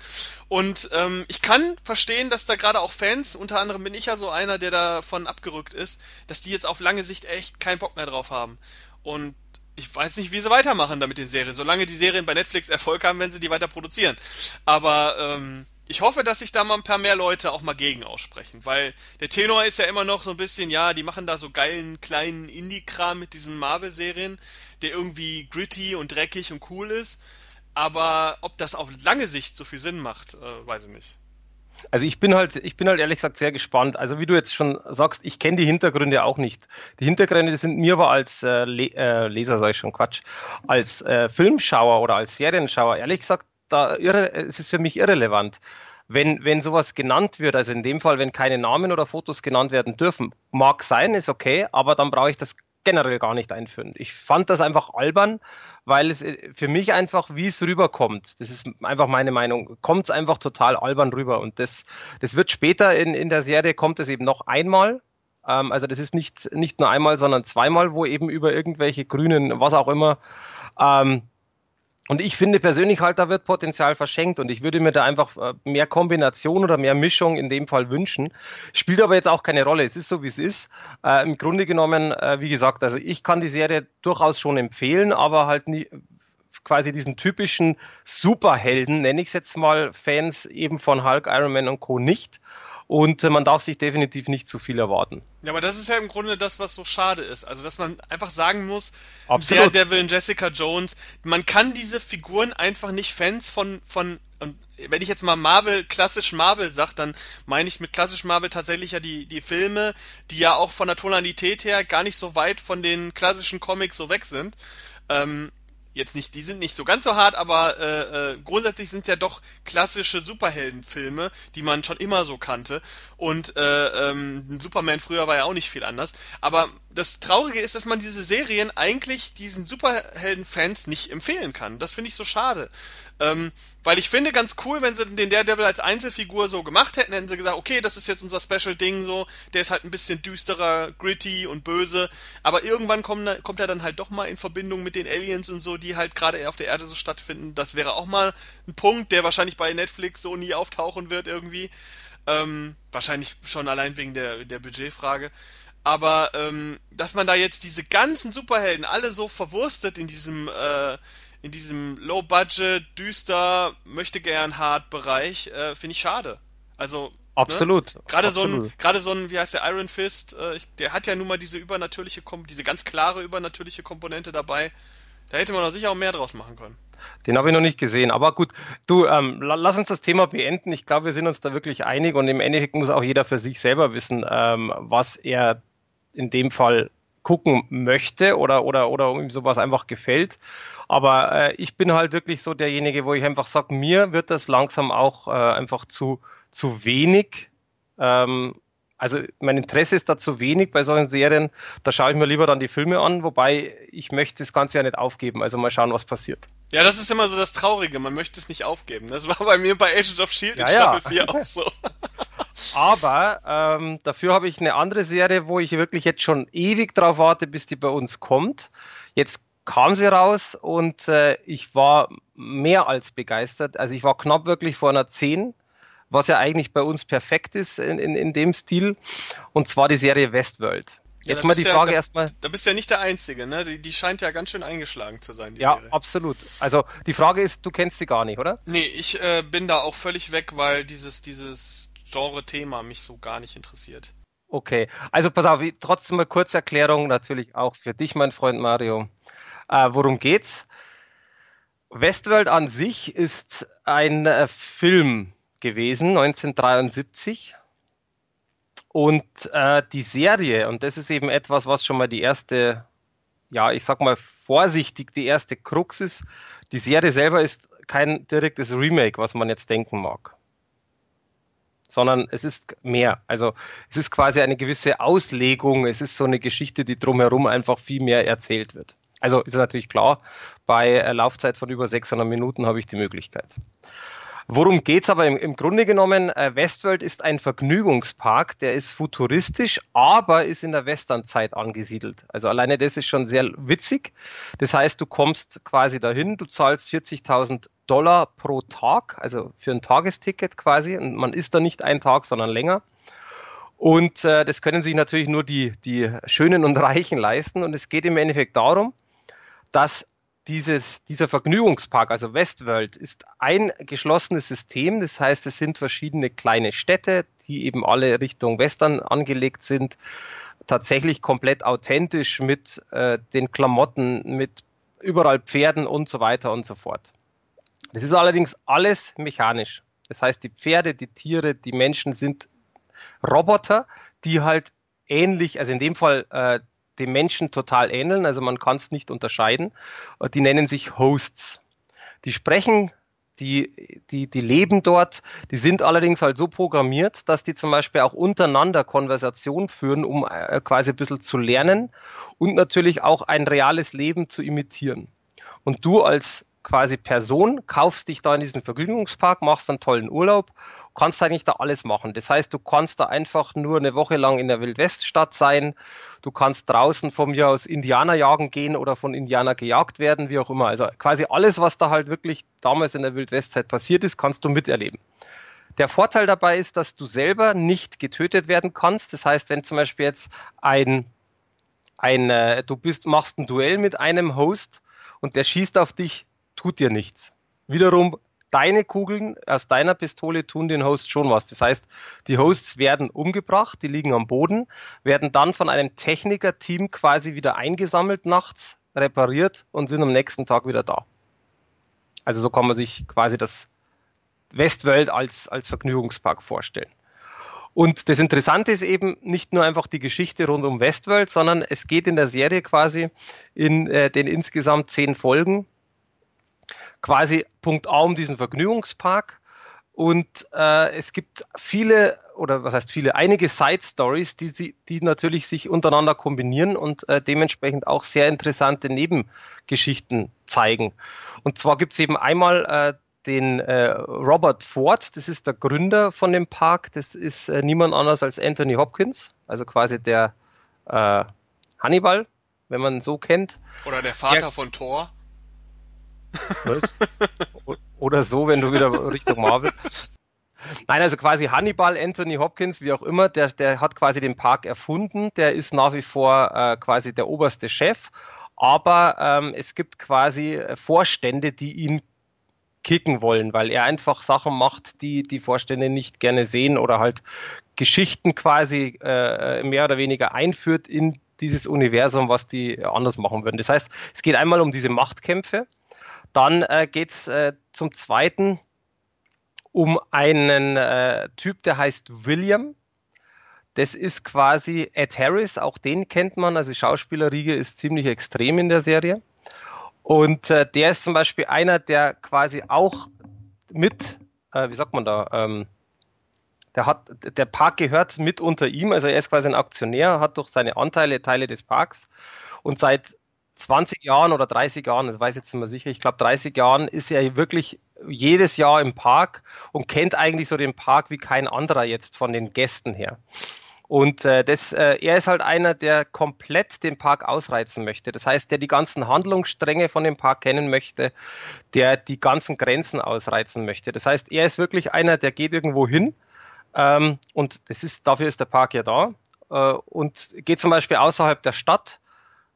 Und ähm, ich kann verstehen, dass da gerade auch Fans, unter anderem bin ich ja so einer, der davon abgerückt ist, dass die jetzt auf lange Sicht echt keinen Bock mehr drauf haben. Und ich weiß nicht, wie sie weitermachen da mit den Serien. Solange die Serien bei Netflix Erfolg haben, werden sie die weiter produzieren. Aber ähm, ich hoffe, dass sich da mal ein paar mehr Leute auch mal gegen aussprechen. Weil der Tenor ist ja immer noch so ein bisschen, ja, die machen da so geilen, kleinen Indie-Kram mit diesen Marvel-Serien, der irgendwie gritty und dreckig und cool ist. Aber ob das auf lange Sicht so viel Sinn macht, äh, weiß ich nicht. Also ich bin halt, ich bin halt ehrlich gesagt sehr gespannt. Also wie du jetzt schon sagst, ich kenne die Hintergründe auch nicht. Die Hintergründe sind mir aber als äh, Le- äh, Leser, sage ich schon Quatsch, als äh, Filmschauer oder als Serienschauer, ehrlich gesagt, da irre, es ist für mich irrelevant. Wenn, wenn sowas genannt wird, also in dem Fall, wenn keine Namen oder Fotos genannt werden dürfen, mag sein, ist okay, aber dann brauche ich das generell gar nicht einführen. Ich fand das einfach albern, weil es für mich einfach, wie es rüberkommt, das ist einfach meine Meinung, kommt es einfach total albern rüber und das, das wird später in, in der Serie, kommt es eben noch einmal, ähm, also das ist nicht, nicht nur einmal, sondern zweimal, wo eben über irgendwelche Grünen, was auch immer, ähm, und ich finde persönlich halt, da wird Potenzial verschenkt und ich würde mir da einfach mehr Kombination oder mehr Mischung in dem Fall wünschen. Spielt aber jetzt auch keine Rolle, es ist so, wie es ist. Äh, im Grunde genommen, äh, wie gesagt, also ich kann die Serie durchaus schon empfehlen, aber halt nie, quasi diesen typischen Superhelden, nenne ich es jetzt mal, Fans eben von Hulk, Iron Man und Co. nicht. Und man darf sich definitiv nicht zu viel erwarten. Ja, aber das ist ja im Grunde das, was so schade ist. Also, dass man einfach sagen muss, absolut. Daredevil und Jessica Jones, man kann diese Figuren einfach nicht Fans von, von, und wenn ich jetzt mal Marvel, klassisch Marvel sage, dann meine ich mit klassisch Marvel tatsächlich ja die, die Filme, die ja auch von der Tonalität her gar nicht so weit von den klassischen Comics so weg sind. Ähm, Jetzt nicht, die sind nicht so ganz so hart, aber äh, äh, grundsätzlich sind es ja doch klassische Superheldenfilme, die man schon immer so kannte. Und äh, ähm, Superman früher war ja auch nicht viel anders. Aber das Traurige ist, dass man diese Serien eigentlich diesen Superheldenfans nicht empfehlen kann. Das finde ich so schade. Ähm, weil ich finde ganz cool, wenn sie den Daredevil als Einzelfigur so gemacht hätten, hätten sie gesagt, okay, das ist jetzt unser Special-Ding so, der ist halt ein bisschen düsterer, gritty und böse, aber irgendwann kommt, kommt er dann halt doch mal in Verbindung mit den Aliens und so, die halt gerade auf der Erde so stattfinden. Das wäre auch mal ein Punkt, der wahrscheinlich bei Netflix so nie auftauchen wird irgendwie. Ähm, wahrscheinlich schon allein wegen der, der Budgetfrage. Aber ähm, dass man da jetzt diese ganzen Superhelden alle so verwurstet in diesem äh, in diesem Low-Budget, düster, möchte-gern-hart-Bereich, äh, finde ich schade. Also, absolut. Ne? Gerade so ein, gerade so ein, wie heißt der, Iron Fist, äh, ich, der hat ja nun mal diese übernatürliche, diese ganz klare übernatürliche Komponente dabei. Da hätte man doch sicher auch mehr draus machen können. Den habe ich noch nicht gesehen, aber gut. Du, ähm, lass uns das Thema beenden. Ich glaube, wir sind uns da wirklich einig und im Endeffekt muss auch jeder für sich selber wissen, ähm, was er in dem Fall gucken möchte oder oder oder ihm sowas einfach gefällt. Aber äh, ich bin halt wirklich so derjenige, wo ich einfach sage, mir wird das langsam auch äh, einfach zu, zu wenig. Ähm, also mein Interesse ist da zu wenig bei solchen Serien. Da schaue ich mir lieber dann die Filme an, wobei ich möchte das Ganze ja nicht aufgeben. Also mal schauen, was passiert. Ja, das ist immer so das Traurige. Man möchte es nicht aufgeben. Das war bei mir bei Agent of S H I E L D in ja, Staffel ja. vier auch so. Aber ähm, dafür habe ich eine andere Serie, wo ich wirklich jetzt schon ewig drauf warte, bis die bei uns kommt. Jetzt kam sie raus und äh, ich war mehr als begeistert. Also ich war knapp wirklich vor einer zehn, was ja eigentlich bei uns perfekt ist in, in, in dem Stil. Und zwar die Serie Westworld. Jetzt ja, mal die ja, Frage da, erstmal. Da bist du ja nicht der Einzige, ne? Die, die scheint ja ganz schön eingeschlagen zu sein. Die ja, Serie. Absolut. Also die Frage ist, du kennst sie gar nicht, oder? Nee, ich äh, bin da auch völlig weg, weil dieses dieses Genre-Thema mich so gar nicht interessiert. Okay, also pass auf, trotzdem mal kurze Erklärung, natürlich auch für dich, mein Freund Mario. Äh, worum geht's? Westworld an sich ist ein äh, Film gewesen, neunzehnhundertdreiundsiebzig. Und äh, die Serie, und das ist eben etwas, was schon mal die erste, ja, ich sag mal vorsichtig, die erste Krux ist, die Serie selber ist kein direktes Remake, was man jetzt denken mag. Sondern es ist mehr. Also es ist quasi eine gewisse Auslegung, es ist so eine Geschichte, die drumherum einfach viel mehr erzählt wird. Also ist natürlich klar, bei Laufzeit von über sechshundert Minuten habe ich die Möglichkeit. Worum geht's aber im, im Grunde genommen? Äh, Westworld ist ein Vergnügungspark, der ist futuristisch, aber ist in der Westernzeit angesiedelt. Also alleine das ist schon sehr witzig. Das heißt, du kommst quasi dahin, du zahlst vierzigtausend Dollar pro Tag, also für ein Tagesticket quasi. Und man ist da nicht einen Tag, sondern länger. Und äh, das können sich natürlich nur die, die Schönen und Reichen leisten. Und es geht im Endeffekt darum, dass Dieses, dieser Vergnügungspark, also Westworld, ist ein geschlossenes System. Das heißt, es sind verschiedene kleine Städte, die eben alle Richtung Western angelegt sind. Tatsächlich komplett authentisch mit äh, den Klamotten, mit überall Pferden und so weiter und so fort. Das ist allerdings alles mechanisch. Das heißt, die Pferde, die Tiere, die Menschen sind Roboter, die halt ähnlich, also in dem Fall äh, dem Menschen total ähneln, also man kann es nicht unterscheiden. Die nennen sich Hosts. Die sprechen, die, die, die leben dort, die sind allerdings halt so programmiert, dass die zum Beispiel auch untereinander Konversation führen, um quasi ein bisschen zu lernen und natürlich auch ein reales Leben zu imitieren. Und du als quasi Person kaufst dich da in diesen Vergnügungspark, machst einen tollen Urlaub, kannst eigentlich da alles machen. Das heißt, du kannst da einfach nur eine Woche lang in der Wildweststadt sein, du kannst draußen von mir aus Indianer jagen gehen oder von Indianer gejagt werden, wie auch immer. Also quasi alles, was da halt wirklich damals in der Wildwestzeit passiert ist, kannst du miterleben. Der Vorteil dabei ist, dass du selber nicht getötet werden kannst. Das heißt, wenn zum Beispiel jetzt ein, ein du bist, machst ein Duell mit einem Host und der schießt auf dich, tut dir nichts. Wiederum, deine Kugeln aus deiner Pistole tun den Hosts schon was. Das heißt, die Hosts werden umgebracht, die liegen am Boden, werden dann von einem Techniker-Team quasi wieder eingesammelt nachts, repariert und sind am nächsten Tag wieder da. Also so kann man sich quasi das Westworld als, als Vergnügungspark vorstellen. Und das Interessante ist eben nicht nur einfach die Geschichte rund um Westworld, sondern es geht in der Serie quasi in äh, den insgesamt zehn Folgen quasi Punkt A um diesen Vergnügungspark und äh, es gibt viele, oder was heißt viele, einige Side-Stories, die, sie, die natürlich sich untereinander kombinieren und äh, dementsprechend auch sehr interessante Nebengeschichten zeigen. Und zwar gibt es eben einmal äh, den äh, Robert Ford, das ist der Gründer von dem Park, das ist äh, niemand anders als Anthony Hopkins, also quasi der äh, Hannibal, wenn man ihn so kennt. Oder der Vater der, von Thor. Oder so, wenn du wieder Richtung Marvel. Nein, also quasi Hannibal, Anthony Hopkins, wie auch immer, der, der hat quasi den Park erfunden, der ist nach wie vor äh, quasi der oberste Chef, aber ähm, es gibt quasi Vorstände, die ihn kicken wollen, weil er einfach Sachen macht, die die Vorstände nicht gerne sehen oder halt Geschichten quasi äh, mehr oder weniger einführt in dieses Universum, was die anders machen würden. Das heißt, es geht einmal um diese Machtkämpfe. Dann äh, geht es äh, zum Zweiten um einen äh, Typ, der heißt William. Das ist quasi Ed Harris, auch den kennt man. Also Schauspielerriege ist ziemlich extrem in der Serie. Und äh, der ist zum Beispiel einer, der quasi auch mit, äh, wie sagt man da, ähm, der hat, der Park gehört mit unter ihm. Also er ist quasi ein Aktionär, hat durch seine Anteile Teile des Parks und seit zwanzig Jahren oder dreißig Jahren, das weiß ich jetzt nicht mehr sicher, ich glaube dreißig Jahren ist er wirklich jedes Jahr im Park und kennt eigentlich so den Park wie kein anderer jetzt von den Gästen her. Und äh, das, äh, er ist halt einer, der komplett den Park ausreizen möchte. Das heißt, der die ganzen Handlungsstränge von dem Park kennen möchte, der die ganzen Grenzen ausreizen möchte. Das heißt, er ist wirklich einer, der geht irgendwo hin ähm, und das ist, dafür ist der Park ja da äh, und geht zum Beispiel außerhalb der Stadt,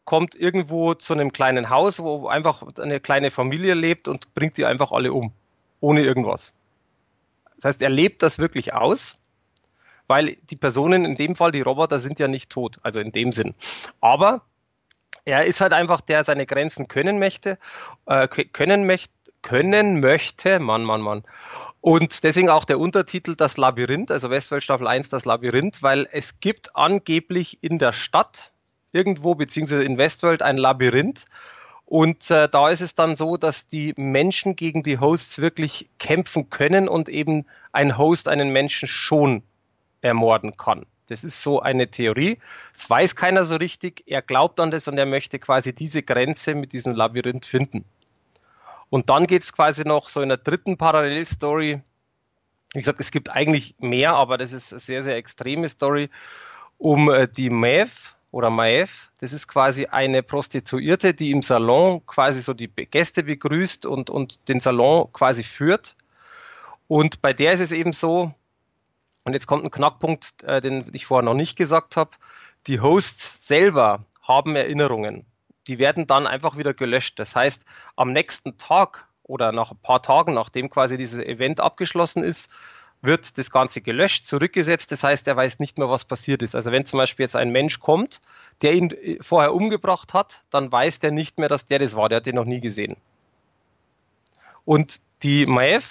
kommt irgendwo zu einem kleinen Haus, wo einfach eine kleine Familie lebt und bringt die einfach alle um, ohne irgendwas. Das heißt, er lebt das wirklich aus, weil die Personen, in dem Fall die Roboter, sind ja nicht tot, also in dem Sinn. Aber er ist halt einfach der, der seine Grenzen können möchte, äh, können möchte, können möchte, Mann, Mann, Mann. Und deswegen auch der Untertitel Das Labyrinth, also Westworld Staffel eins, Das Labyrinth, weil es gibt angeblich in der Stadt irgendwo, beziehungsweise in Westworld, ein Labyrinth. Und äh, da ist es dann so, dass die Menschen gegen die Hosts wirklich kämpfen können und eben ein Host einen Menschen schon ermorden kann. Das ist so eine Theorie. Das weiß keiner so richtig. Er glaubt an das und er möchte quasi diese Grenze mit diesem Labyrinth finden. Und dann geht es quasi noch so in der dritten Parallelstory. Wie gesagt, es gibt eigentlich mehr, aber das ist eine sehr, sehr extreme Story um die Maeve oder Maeve. Das ist quasi eine Prostituierte, die im Salon quasi so die Gäste begrüßt und, und den Salon quasi führt. Und bei der ist es eben so, und jetzt kommt ein Knackpunkt, äh, den ich vorher noch nicht gesagt habe, die Hosts selber haben Erinnerungen. Die werden dann einfach wieder gelöscht. Das heißt, am nächsten Tag oder nach ein paar Tagen, nachdem quasi dieses Event abgeschlossen ist, wird das Ganze gelöscht, zurückgesetzt. Das heißt, er weiß nicht mehr, was passiert ist. Also wenn zum Beispiel jetzt ein Mensch kommt, der ihn vorher umgebracht hat, dann weiß der nicht mehr, dass der das war. Der hat den noch nie gesehen. Und die Maeve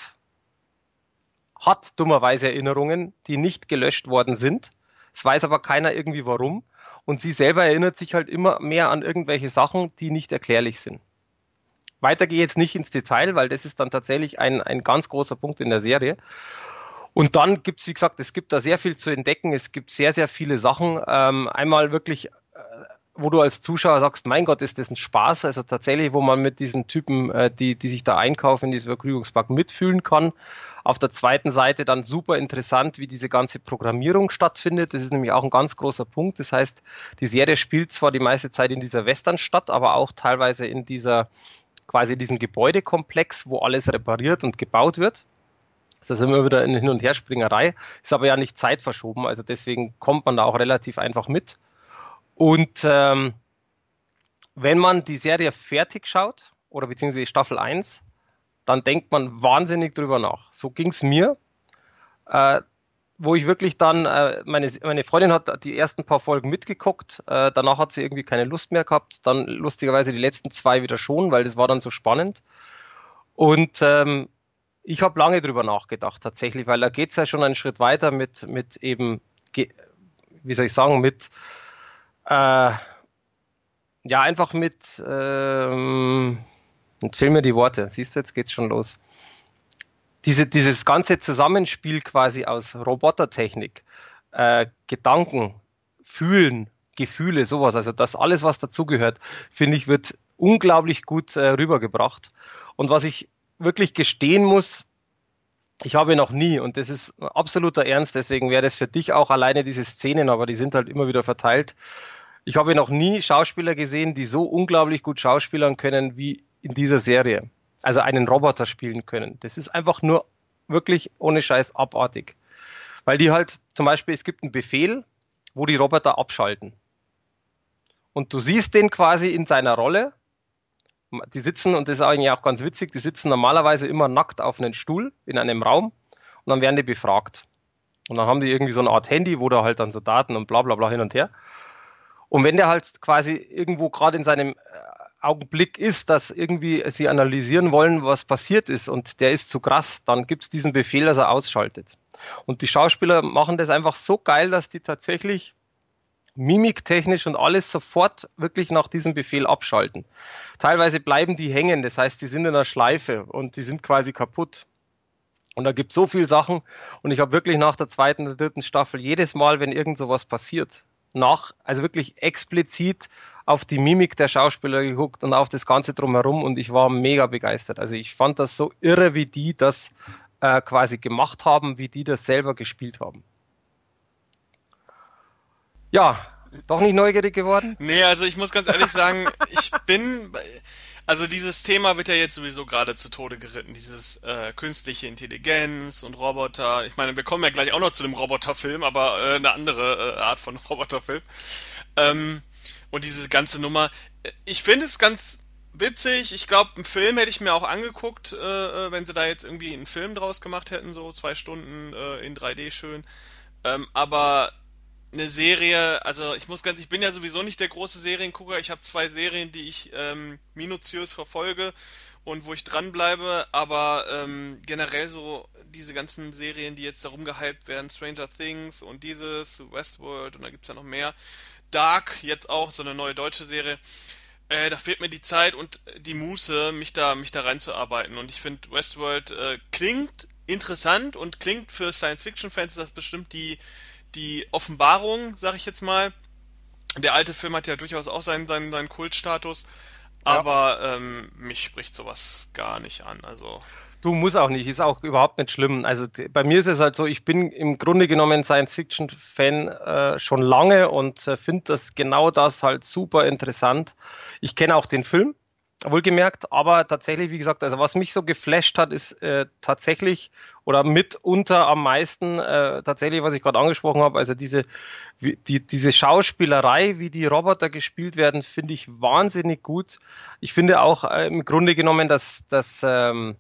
hat dummerweise Erinnerungen, die nicht gelöscht worden sind. Es weiß aber keiner irgendwie warum. Und sie selber erinnert sich halt immer mehr an irgendwelche Sachen, die nicht erklärlich sind. Weiter gehe ich jetzt nicht ins Detail, weil das ist dann tatsächlich ein, ein ganz großer Punkt in der Serie. Und dann gibt es, wie gesagt, es gibt da sehr viel zu entdecken. Es gibt sehr, sehr viele Sachen. Ähm, einmal wirklich, äh, wo du als Zuschauer sagst, mein Gott, ist das ein Spaß. Also tatsächlich, wo man mit diesen Typen, äh, die, die sich da einkaufen in diesem Vergnügungspark, mitfühlen kann. Auf der zweiten Seite dann super interessant, wie diese ganze Programmierung stattfindet. Das ist nämlich auch ein ganz großer Punkt. Das heißt, die Serie spielt zwar die meiste Zeit in dieser Westernstadt, aber auch teilweise in dieser, quasi diesem Gebäudekomplex, wo alles repariert und gebaut wird. Das ist immer wieder eine Hin- und Herspringerei, ist aber ja nicht zeitverschoben, also deswegen kommt man da auch relativ einfach mit. Und ähm, wenn man die Serie fertig schaut, oder beziehungsweise Staffel eins, dann denkt man wahnsinnig drüber nach. So ging es mir, äh, wo ich wirklich dann, äh, meine, meine Freundin hat die ersten paar Folgen mitgeguckt, äh, danach hat sie irgendwie keine Lust mehr gehabt, dann lustigerweise die letzten zwei wieder schon, weil das war dann so spannend. Und ähm, ich habe lange drüber nachgedacht tatsächlich, weil da geht es ja schon einen Schritt weiter mit, mit eben, wie soll ich sagen, mit, äh, ja einfach mit, ähm, jetzt fehlen mir die Worte, siehst du, jetzt geht's schon los. Diese, dieses ganze Zusammenspiel quasi aus Robotertechnik, äh, Gedanken, Fühlen, Gefühle, sowas, also das alles, was dazugehört, finde ich, wird unglaublich gut äh, rübergebracht. Und was ich wirklich gestehen muss, ich habe noch nie, und das ist absoluter Ernst, deswegen wäre das für dich auch alleine diese Szenen, aber die sind halt immer wieder verteilt. Ich habe noch nie Schauspieler gesehen, die so unglaublich gut schauspielern können wie in dieser Serie. Also einen Roboter spielen können. Das ist einfach nur wirklich ohne Scheiß abartig. Weil die halt, zum Beispiel, es gibt einen Befehl, wo die Roboter abschalten. Und du siehst den quasi in seiner Rolle. Die sitzen, und das ist eigentlich auch ganz witzig, die sitzen normalerweise immer nackt auf einem Stuhl in einem Raum und dann werden die befragt. Und dann haben die irgendwie so eine Art Handy, wo da halt dann so Daten und bla bla bla hin und her. Und wenn der halt quasi irgendwo gerade in seinem Augenblick ist, dass irgendwie sie analysieren wollen, was passiert ist und der ist zu krass, dann gibt es diesen Befehl, dass er ausschaltet. Und die Schauspieler machen das einfach so geil, dass die tatsächlich mimiktechnisch und alles sofort wirklich nach diesem Befehl abschalten. Teilweise bleiben die hängen, das heißt, die sind in einer Schleife und die sind quasi kaputt. Und da gibt es so viele Sachen und ich habe wirklich nach der zweiten oder dritten Staffel jedes Mal, wenn irgend sowas passiert, nach, also wirklich explizit auf die Mimik der Schauspieler geguckt und auf das Ganze drumherum und ich war mega begeistert. Also ich fand das so irre, wie die das äh, quasi gemacht haben, wie die das selber gespielt haben. Ja, doch nicht neugierig geworden? Nee, also ich muss ganz ehrlich sagen, ich bin, also dieses Thema wird ja jetzt sowieso gerade zu Tode geritten, dieses äh, künstliche Intelligenz und Roboter. Ich meine, wir kommen ja gleich auch noch zu dem Roboterfilm, aber äh, eine andere äh, Art von Roboterfilm. Ähm, und diese ganze Nummer, ich finde es ganz witzig. Ich glaube, einen Film hätte ich mir auch angeguckt, äh, wenn sie da jetzt irgendwie einen Film draus gemacht hätten, so zwei Stunden äh, in drei D schön. Ähm, aber eine Serie, also ich muss ganz, ich bin ja sowieso nicht der große Seriengucker, ich habe zwei Serien, die ich ähm, minutiös verfolge und wo ich dranbleibe, aber ähm, generell so diese ganzen Serien, die jetzt darum gehypt werden, Stranger Things und dieses, Westworld und da gibt's ja noch mehr, Dark jetzt auch, so eine neue deutsche Serie, äh, da fehlt mir die Zeit und die Muße, mich da, mich da reinzuarbeiten und ich finde Westworld äh, klingt interessant und klingt für Science-Fiction-Fans, das bestimmt die die Offenbarung, sag ich jetzt mal. Der alte Film hat ja durchaus auch seinen, seinen, seinen Kultstatus. Aber ja. ähm, mich spricht sowas gar nicht an. Also du musst auch nicht, ist auch überhaupt nicht schlimm. Also die, bei mir ist es halt so, ich bin im Grunde genommen Science-Fiction-Fan äh, schon lange und äh, finde das genau das halt super interessant. Ich kenne auch den Film, wohlgemerkt, aber tatsächlich, wie gesagt, also was mich so geflasht hat, ist äh, tatsächlich oder mitunter am meisten äh, tatsächlich, was ich gerade angesprochen habe, also diese, wie, die, diese Schauspielerei, wie die Roboter gespielt werden, finde ich wahnsinnig gut. Ich finde auch äh, im Grunde genommen, dass das ähm,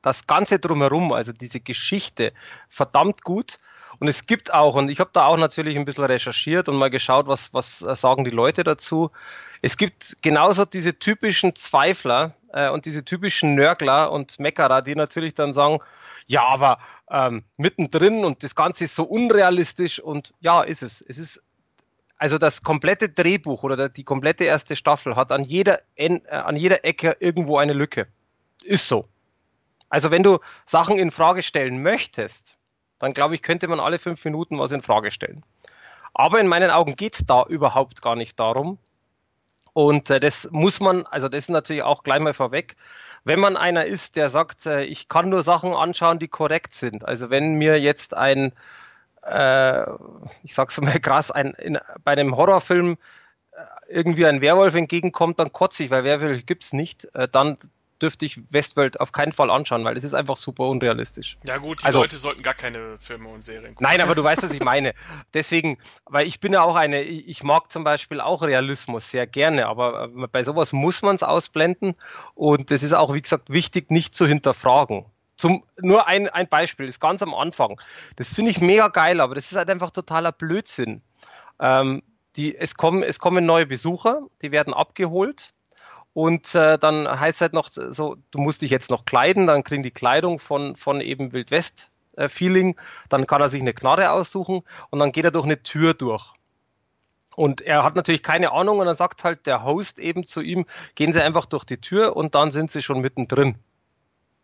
das Ganze drumherum, also diese Geschichte, verdammt gut. Und es gibt auch, und ich habe da auch natürlich ein bisschen recherchiert und mal geschaut, was, was sagen die Leute dazu. Es gibt genauso diese typischen Zweifler äh, und diese typischen Nörgler und Meckerer, die natürlich dann sagen, ja, aber ähm, mittendrin und das Ganze ist so unrealistisch und ja, ist es. Es ist also das komplette Drehbuch oder die komplette erste Staffel hat an jeder, en- äh, an jeder Ecke irgendwo eine Lücke. Ist so. Also wenn du Sachen in Frage stellen möchtest, dann glaube ich, könnte man alle fünf Minuten was in Frage stellen. Aber in meinen Augen geht es da überhaupt gar nicht darum. Und äh, das muss man, also das ist natürlich auch gleich mal vorweg, wenn man einer ist, der sagt, äh, ich kann nur Sachen anschauen, die korrekt sind. Also wenn mir jetzt ein, äh, ich sag's mal krass, ein, in, bei einem Horrorfilm äh, irgendwie ein Werwolf entgegenkommt, dann kotze ich, weil Werwölfe gibt's nicht, äh, dann dürfte ich Westworld auf keinen Fall anschauen, weil es ist einfach super unrealistisch. Ja gut, die also, Leute sollten gar keine Filme und Serien gucken. Nein, aber du weißt, was ich meine. Deswegen, weil ich bin ja auch eine, ich mag zum Beispiel auch Realismus sehr gerne, aber bei sowas muss man es ausblenden und es ist auch, wie gesagt, wichtig, nicht zu hinterfragen. Zum, nur ein, ein Beispiel, ist ganz am Anfang. Das finde ich mega geil, aber das ist halt einfach totaler Blödsinn. Ähm, die, es kommen, es kommen neue Besucher, die werden abgeholt. Und äh, dann heißt es halt noch so, du musst dich jetzt noch kleiden, dann kriegen die Kleidung von, von eben Wildwest-Feeling, dann kann er sich eine Knarre aussuchen und dann geht er durch eine Tür durch. Und er hat natürlich keine Ahnung und dann sagt halt der Host eben zu ihm, gehen Sie einfach durch die Tür und dann sind Sie schon mittendrin.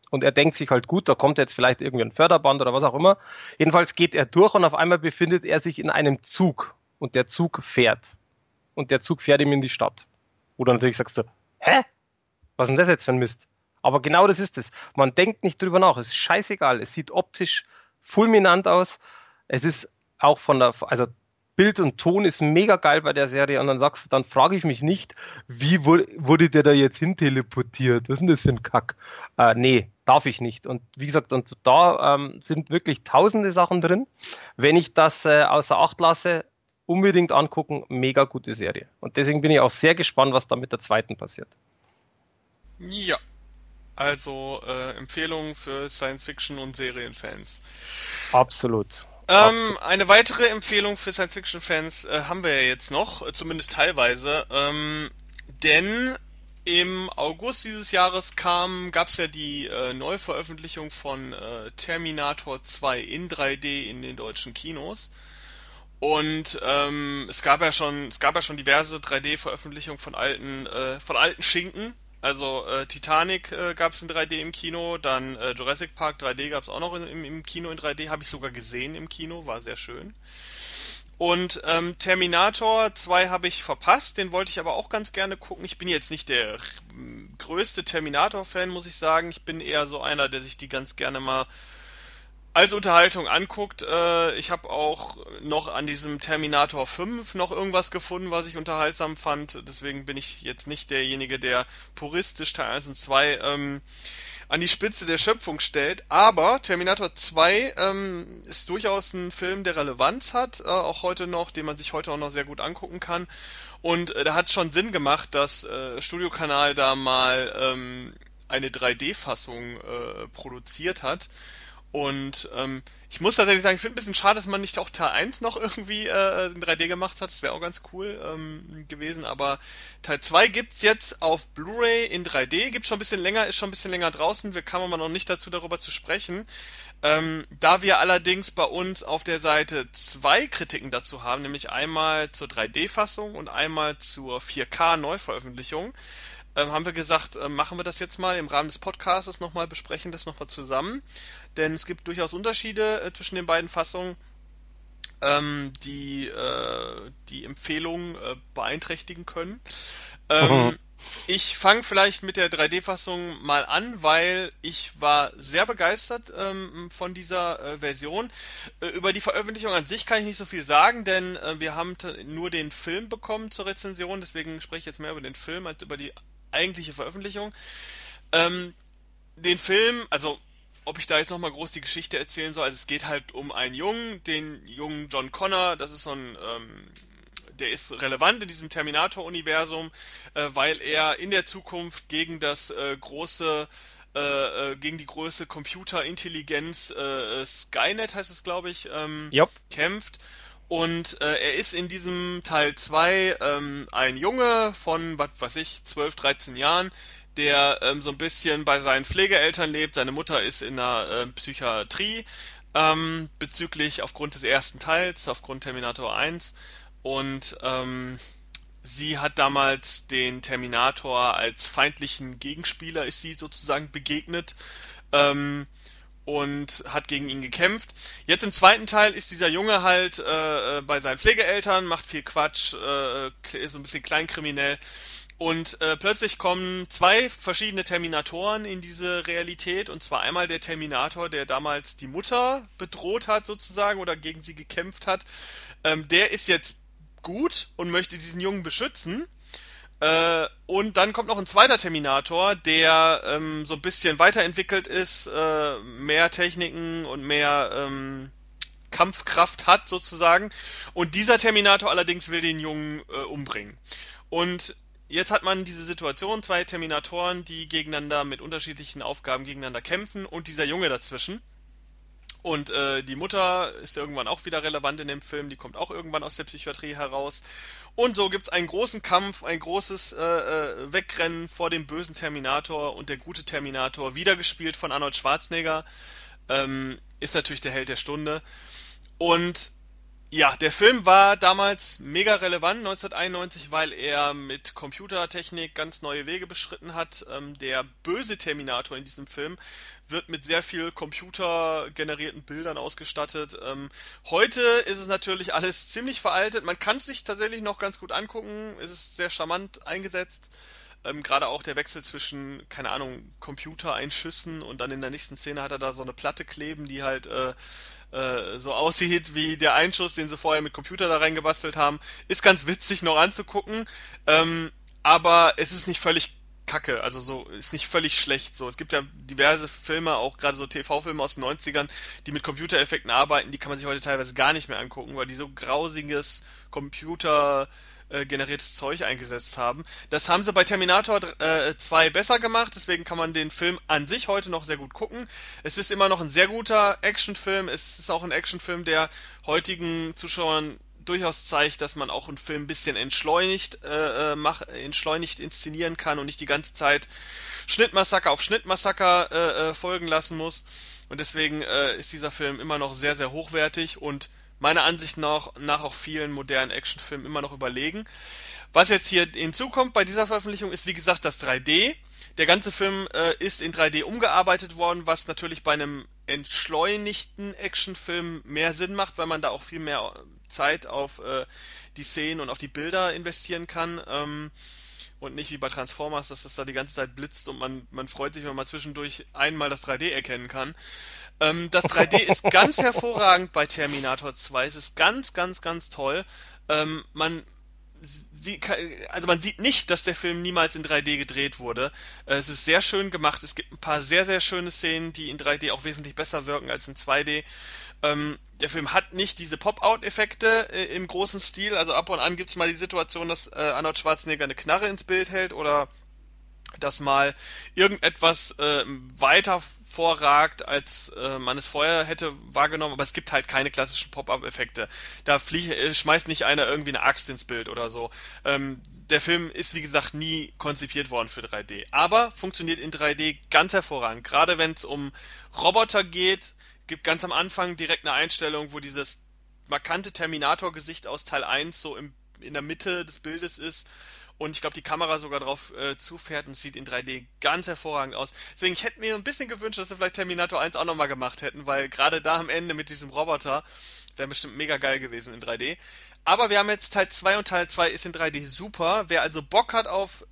Und er denkt sich halt, gut, da kommt jetzt vielleicht irgendwie ein Förderband oder was auch immer. Jedenfalls geht er durch und auf einmal befindet er sich in einem Zug und der Zug fährt. Und der Zug fährt ihm in die Stadt. Oder natürlich sagst du, hä? Was ist denn das jetzt für ein Mist? Aber genau das ist es. Man denkt nicht drüber nach. Es ist scheißegal. Es sieht optisch fulminant aus. Es ist auch von der, also Bild und Ton ist mega geil bei der Serie. Und dann sagst du, dann frage ich mich nicht, wie wurde, wurde der da jetzt hin teleportiert? Was ist denn das für ein Kack? Äh, nee, darf ich nicht. Und wie gesagt, und da ähm, sind wirklich tausende Sachen drin. Wenn ich das äh, außer Acht lasse, unbedingt angucken, mega gute Serie. Und deswegen bin ich auch sehr gespannt, was da mit der zweiten passiert. Ja, also äh, Empfehlungen für Science-Fiction- und Serienfans. Absolut. Ähm, Absolut. Eine weitere Empfehlung für Science-Fiction-Fans äh, haben wir ja jetzt noch, äh, zumindest teilweise, ähm, denn im August dieses Jahres kam, gab es ja die äh, Neuveröffentlichung von äh, Terminator zwei in drei D in den deutschen Kinos. Und ähm, es gab ja schon, es gab ja schon diverse drei D-Veröffentlichungen von alten, äh, von alten Schinken. Also äh, Titanic äh, gab es in drei D im Kino, dann äh, Jurassic Park drei D gab es auch noch im, im Kino in drei D, habe ich sogar gesehen im Kino, war sehr schön. Und ähm, Terminator zwei habe ich verpasst, den wollte ich aber auch ganz gerne gucken. Ich bin jetzt nicht der größte Terminator-Fan, muss ich sagen. Ich bin eher so einer, der sich die ganz gerne mal als Unterhaltung anguckt. Äh, ich habe auch noch an diesem Terminator fünf noch irgendwas gefunden, was ich unterhaltsam fand. Deswegen bin ich jetzt nicht derjenige, der puristisch Teil eins und zwei ähm, an die Spitze der Schöpfung stellt. Aber Terminator zwei ähm, ist durchaus ein Film, der Relevanz hat, äh, auch heute noch, den man sich heute auch noch sehr gut angucken kann. Und äh, da hat schon Sinn gemacht, dass äh, Studio Kanal da mal ähm, eine drei D-Fassung äh, produziert hat. Und ähm, ich muss tatsächlich sagen, ich finde ein bisschen schade, dass man nicht auch Teil eins noch irgendwie äh, in drei D gemacht hat. Das wäre auch ganz cool ähm, gewesen. Aber Teil zwei gibt's jetzt auf Blu-ray in drei D. Gibt's schon ein bisschen länger, ist schon ein bisschen länger draußen. Wir kamen aber noch nicht dazu, darüber zu sprechen. Ähm, da wir allerdings bei uns auf der Seite zwei Kritiken dazu haben, nämlich einmal zur drei D-Fassung und einmal zur vier K-Neuveröffentlichung, haben wir gesagt, machen wir das jetzt mal im Rahmen des Podcasts nochmal, besprechen das nochmal zusammen, denn es gibt durchaus Unterschiede zwischen den beiden Fassungen, die die Empfehlungen beeinträchtigen können. Mhm. Ich fange vielleicht mit der drei D-Fassung mal an, weil ich war sehr begeistert ähm, von dieser äh, Version. Äh, über die Veröffentlichung an sich kann ich nicht so viel sagen, denn äh, wir haben t- nur den Film bekommen zur Rezension, deswegen spreche ich jetzt mehr über den Film als über die eigentliche Veröffentlichung. Ähm, den Film, also ob ich da jetzt nochmal groß die Geschichte erzählen soll, also es geht halt um einen Jungen, den jungen John Connor, das ist so ein... Ähm, der ist relevant in diesem Terminator-Universum, äh, weil er in der Zukunft gegen das äh, große, äh, gegen die große Computerintelligenz äh, Skynet heißt es, glaube ich, ähm, yep. kämpft. Und äh, er ist in diesem Teil zwei ähm, ein Junge von, was weiß ich, zwölf, dreizehn Jahren, der ähm, so ein bisschen bei seinen Pflegeeltern lebt. Seine Mutter ist in der äh, Psychiatrie ähm, bezüglich aufgrund des ersten Teils, aufgrund Terminator eins. Und ähm, sie hat damals den Terminator als feindlichen Gegenspieler, ist sie sozusagen begegnet ähm, und hat gegen ihn gekämpft. Jetzt im zweiten Teil ist dieser Junge halt äh, bei seinen Pflegeeltern, macht viel Quatsch, äh, ist so ein bisschen kleinkriminell. Und äh, plötzlich kommen zwei verschiedene Terminatoren in diese Realität, und zwar einmal der Terminator, der damals die Mutter bedroht hat sozusagen oder gegen sie gekämpft hat. Ähm, der ist jetzt gut und möchte diesen Jungen beschützen. Äh, und dann kommt noch ein zweiter Terminator, der ähm, so ein bisschen weiterentwickelt ist, äh, mehr Techniken und mehr ähm, Kampfkraft hat sozusagen. Und dieser Terminator allerdings will den Jungen äh, umbringen. Und jetzt hat man diese Situation, zwei Terminatoren, die gegeneinander mit unterschiedlichen Aufgaben gegeneinander kämpfen und dieser Junge dazwischen. Und äh, die Mutter ist irgendwann auch wieder relevant in dem Film, die kommt auch irgendwann aus der Psychiatrie heraus. Und so gibt's einen großen Kampf, ein großes äh, Wegrennen vor dem bösen Terminator und der gute Terminator, wiedergespielt von Arnold Schwarzenegger, ähm, ist natürlich der Held der Stunde. Und ja, der Film war damals mega relevant, neunzehnhunderteinundneunzig, weil er mit Computertechnik ganz neue Wege beschritten hat. Der böse Terminator in diesem Film wird mit sehr viel computergenerierten Bildern ausgestattet. Heute ist es natürlich alles ziemlich veraltet. Man kann es sich tatsächlich noch ganz gut angucken. Es ist sehr charmant eingesetzt. Ähm, gerade auch der Wechsel zwischen, keine Ahnung, Computereinschüssen und dann in der nächsten Szene hat er da so eine Platte kleben, die halt äh, äh, so aussieht wie der Einschuss, den sie vorher mit Computer da reingebastelt haben. Ist ganz witzig noch anzugucken, ähm, aber es ist nicht völlig kacke, also so, ist nicht völlig schlecht. So, es gibt ja diverse Filme, auch gerade so T V-Filme aus den neunzigern, die mit Computereffekten arbeiten, die kann man sich heute teilweise gar nicht mehr angucken, weil die so grausiges Computer... Äh, generiertes Zeug eingesetzt haben. Das haben sie bei Terminator äh, zwei besser gemacht, deswegen kann man den Film an sich heute noch sehr gut gucken. Es ist immer noch ein sehr guter Actionfilm, es ist auch ein Actionfilm, der heutigen Zuschauern durchaus zeigt, dass man auch einen Film ein bisschen entschleunigt, äh, mach, entschleunigt inszenieren kann und nicht die ganze Zeit Schnittmassaker auf Schnittmassaker äh, folgen lassen muss. Und deswegen äh, ist dieser Film immer noch sehr, sehr hochwertig und meiner Ansicht nach, nach auch vielen modernen Actionfilmen immer noch überlegen. Was jetzt hier hinzukommt bei dieser Veröffentlichung ist, wie gesagt, das drei D. Der ganze Film äh, ist in drei D umgearbeitet worden, was natürlich bei einem entschleunigten Actionfilm mehr Sinn macht, weil man da auch viel mehr Zeit auf äh, die Szenen und auf die Bilder investieren kann. Ähm, und nicht wie bei Transformers, dass das da die ganze Zeit blitzt und man, man freut sich, wenn man zwischendurch einmal das drei D erkennen kann. Ähm, das drei D ist ganz hervorragend bei Terminator zwei. Es ist ganz, ganz, ganz toll. Ähm, man, sie, also man sieht nicht, dass der Film niemals in drei D gedreht wurde. Äh, es ist sehr schön gemacht. Es gibt ein paar sehr, sehr schöne Szenen, die in drei D auch wesentlich besser wirken als in zwei D. Ähm, der Film hat nicht diese Pop-Out-Effekte äh, im großen Stil. Also ab und an gibt es mal die Situation, dass äh, Arnold Schwarzenegger eine Knarre ins Bild hält oder dass mal irgendetwas äh, weiter vorragt, als äh, man es vorher hätte wahrgenommen, aber es gibt halt keine klassischen Pop-Up-Effekte. Da flie- schmeißt nicht einer irgendwie eine Axt ins Bild oder so. Ähm, der Film ist, wie gesagt, nie konzipiert worden für drei D, aber funktioniert in drei D ganz hervorragend. Gerade wenn es um Roboter geht, gibt ganz am Anfang direkt eine Einstellung, wo dieses markante Terminator-Gesicht aus Teil eins so im, in der Mitte des Bildes ist. Und ich glaube, die Kamera sogar drauf äh, zufährt und sieht in drei D ganz hervorragend aus. Deswegen, ich hätte mir ein bisschen gewünscht, dass sie vielleicht Terminator eins auch nochmal gemacht hätten, weil gerade da am Ende mit diesem Roboter wäre bestimmt mega geil gewesen in drei D. Aber wir haben jetzt Teil zwei und Teil zwei ist in drei D super. Wer also Bock hat auf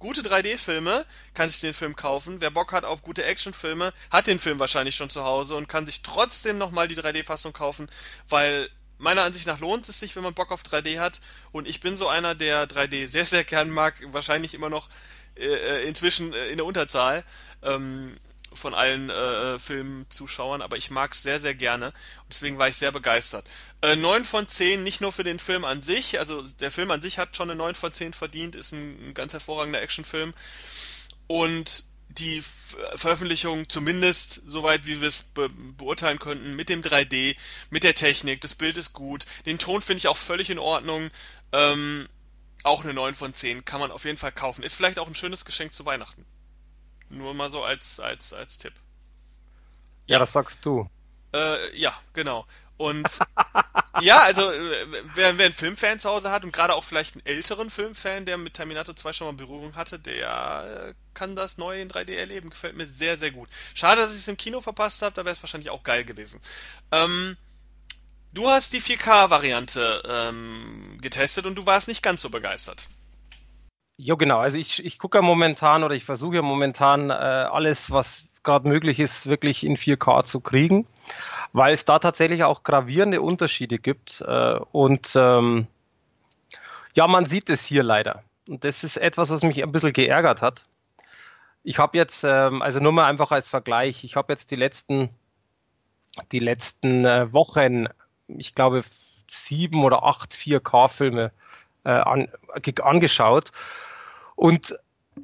gute drei D-Filme, kann sich den Film kaufen. Wer Bock hat auf gute Actionfilme, hat den Film wahrscheinlich schon zu Hause und kann sich trotzdem nochmal die drei D-Fassung kaufen, weil meiner Ansicht nach lohnt es sich, wenn man Bock auf drei D hat. Und ich bin so einer, der drei D sehr, sehr gern mag, wahrscheinlich immer noch äh, inzwischen äh, in der Unterzahl ähm, von allen äh, Filmzuschauern, aber ich mag es sehr, sehr gerne und deswegen war ich sehr begeistert. Äh, neun von zehn, nicht nur für den Film an sich, also der Film an sich hat schon eine neun von zehn verdient, ist ein, ein ganz hervorragender Actionfilm und die Veröffentlichung zumindest, soweit wie wir es be- beurteilen könnten, mit dem drei D, mit der Technik, das Bild ist gut, den Ton finde ich auch völlig in Ordnung, ähm, auch eine neun von zehn kann man auf jeden Fall kaufen. Ist vielleicht auch ein schönes Geschenk zu Weihnachten. Nur mal so als, als, als Tipp. Ja, das sagst du. Äh, ja, genau. Und ja, also wer, wer einen Filmfan zu Hause hat und gerade auch vielleicht einen älteren Filmfan, der mit Terminator zwei schon mal Berührung hatte, der kann das neu in drei D erleben. Gefällt mir sehr, sehr gut. Schade, dass ich es im Kino verpasst habe, da wäre es wahrscheinlich auch geil gewesen. Ähm, du hast die vier K-Variante ähm, getestet und du warst nicht ganz so begeistert. Jo, genau. Also ich, ich gucke ja momentan oder ich versuche ja momentan äh, alles, was gerade möglich ist, wirklich in vier K zu kriegen, weil es da tatsächlich auch gravierende Unterschiede gibt. Äh, und ähm, ja, man sieht es hier leider. Und das ist etwas, was mich ein bisschen geärgert hat. Ich habe jetzt, ähm, also nur mal einfach als Vergleich, ich habe jetzt die letzten, die letzten äh, Wochen, ich glaube, sieben oder acht vier K-Filme äh, an, angeschaut. Und